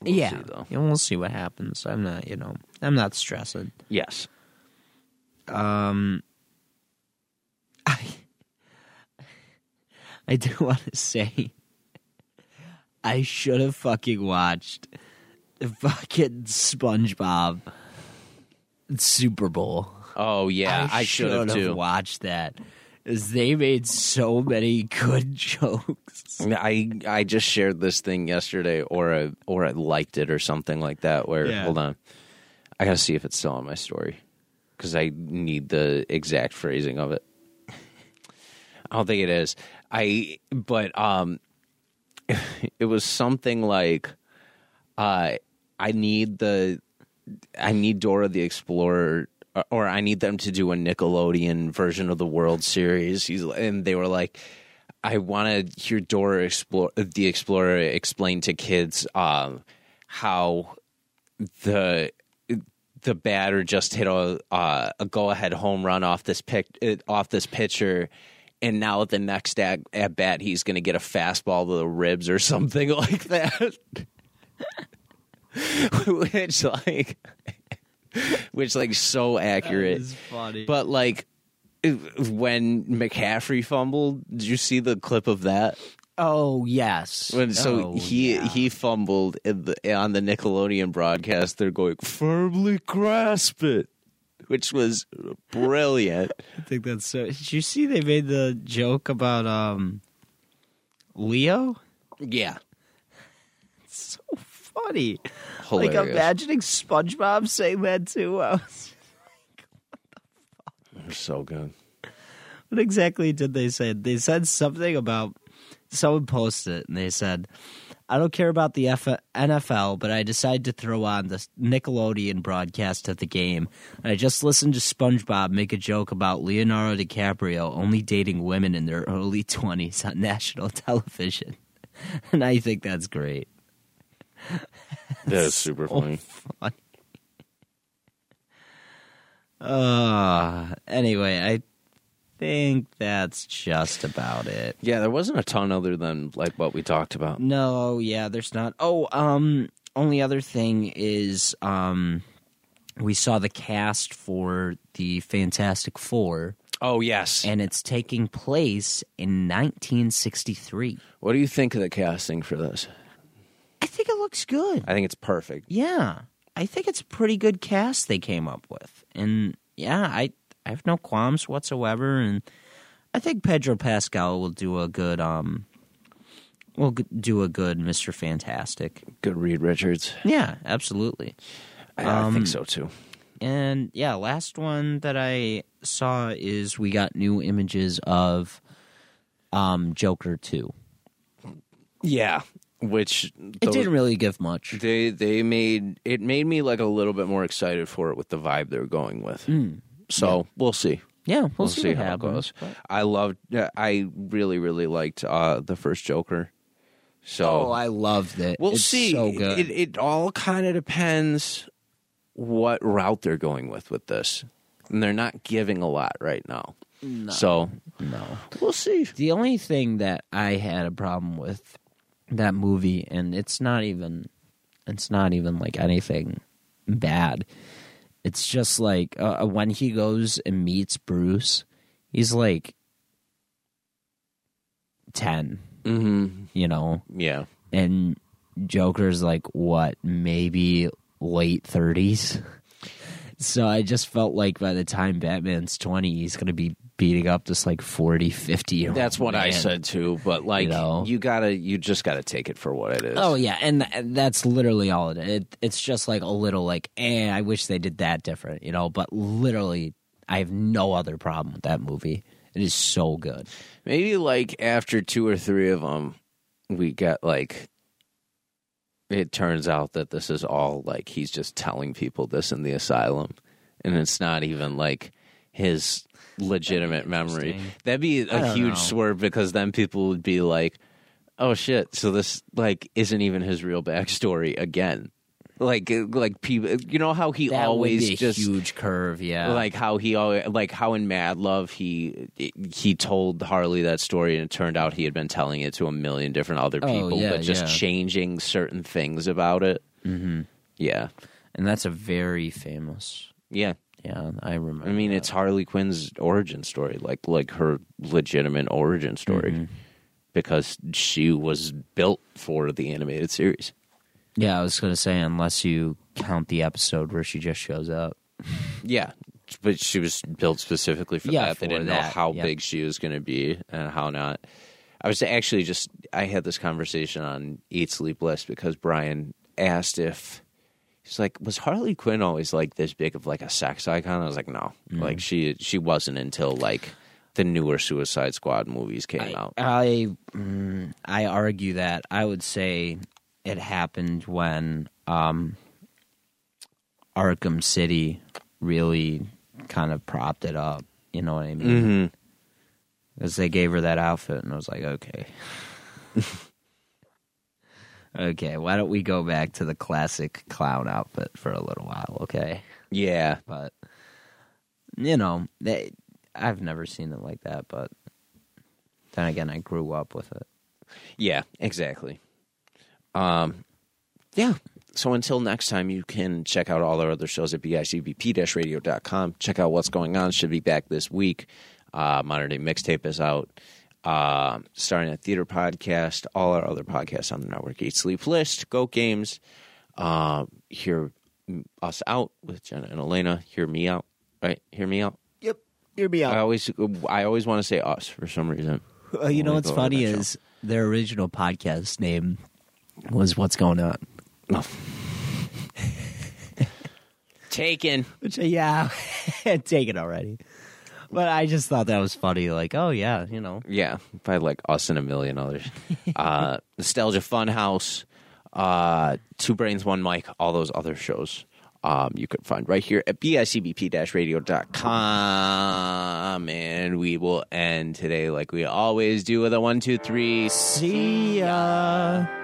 We'll see, though. Yeah, we'll see what happens. I'm not stressing. Yes. I do want to say I should have fucking watched the fucking SpongeBob Super Bowl. Oh yeah, I should have too. Watched that. They made so many good jokes. I just shared this thing yesterday, or I liked it or something like that. Hold on, I gotta see if it's still on my story. because I need the exact phrasing of it. I don't think it is. It was something like, I need Dora the Explorer, or I need them to do a Nickelodeon version of the World Series. And they were like, I want to hear Dora the Explorer explain to kids how the batter just hit a go-ahead home run off this pitcher, and now at the next at bat he's going to get a fastball to the ribs or something like that. which so accurate. That is funny. But like when McCaffrey fumbled, did you see the clip of that? Oh yes. He fumbled on the Nickelodeon broadcast. They're going, firmly grasp it, which was brilliant. I think that's so. Did you see they made the joke about Leo? Yeah, it's so funny. Hilarious. Like imagining SpongeBob saying that too. I was like, what the fuck? They're so good. What exactly did they say? They said something about. Someone posted it, and they said, I don't care about the NFL, but I decided to throw on the Nickelodeon broadcast of the game. And I just listened to SpongeBob make a joke about Leonardo DiCaprio only dating women in their early 20s on national television. And I think that's great. That is super funny. Anyway, I think that's just about it. Yeah, there wasn't a ton other than like what we talked about. No, yeah, there's not. Oh, only other thing is we saw the cast for the Fantastic Four. Oh, yes. And it's taking place in 1963. What do you think of the casting for this? I think it looks good. I think it's perfect. Yeah. I think it's a pretty good cast they came up with. And yeah, I have no qualms whatsoever, and I think Pedro Pascal will do a good Mr. Fantastic. Good Reed Richards. Yeah, absolutely. I think so too. And yeah, last one that I saw is we got new images of Joker 2. Yeah, which it didn't really give much. They made me like a little bit more excited for it with the vibe they're going with. Mm. So yeah. We'll see. Yeah, we'll see how it goes. But I really, really liked the first Joker. So I loved it. It's see. So good. It all kind of depends what route they're going with this, and they're not giving a lot right now. No. So no, we'll see. The only thing that I had a problem with that movie, and it's not even like anything bad. It's just like when he goes and meets Bruce, he's like 10, mm-hmm. You know? Yeah. And Joker's like, what, maybe late 30s? So I just felt like by the time Batman's 20, he's going to be beating up this like 40, 50-year-old. That's what I said too, but like you just got to take it for what it is. Oh yeah, and that's literally all it is. It's just like a little like, I wish they did that different, you know, but literally I have no other problem with that movie. It is so good. Maybe like after 2 or 3 of them, we got like it turns out that this is all like he's just telling people this in the asylum, and it's not even like his legitimate memory. That'd be a huge swerve, because then people would be like, oh shit, so this like isn't even his real backstory again. Like people, you know how he that always would be a just huge curve, yeah. Like how he always, like how in Mad Love he told Harley that story, and it turned out he had been telling it to a million different other people, but just changing certain things about it. Mm-hmm. Yeah, and that's a very famous. Yeah, yeah, I remember. I mean, that. It's Harley Quinn's origin story, like her legitimate origin story, mm-hmm. because she was built for the animated series. Yeah, I was going to say, unless you count the episode where she just shows up. Yeah, but she was built specifically for that. They didn't know how big she was going to be and how not. I was actually I had this conversation on Eat Sleep List because Brian asked if He's like, was Harley Quinn always like this big of like a sex icon? I was like, no, like she wasn't until like the newer Suicide Squad movies came out. I argue that I would say it happened when Arkham City really kind of propped it up. You know what I mean? Because they gave her that outfit, and I was like, okay. Okay, why don't we go back to the classic clown outfit for a little while, okay? Yeah. But, you know, I've never seen it like that, but then again, I grew up with it. Yeah, exactly. Yeah. So until next time, you can check out all our other shows at bicbp-radio.com. Check out What's Going On. Should be back this week. Modern Day Mixtape is out. Starting a theater podcast, all our other podcasts on the network, Eat Sleep List, GOAT Games, Hear Us Out with Jenna and Elena, Hear Me Out, right? Hear Me Out? Yep, Hear Me Out. I always want to say us for some reason. You know what's funny is their original podcast name was What's Going On. Oh. Taken. Which, yeah, taken already. But I just thought that was funny, like, oh, yeah, you know. Yeah, probably like us and a million others. Nostalgia Funhouse, Two Brains, One Mic, all those other shows you could find right here at bicbp-radio.com. And we will end today like we always do with a 1, 2, 3. See ya.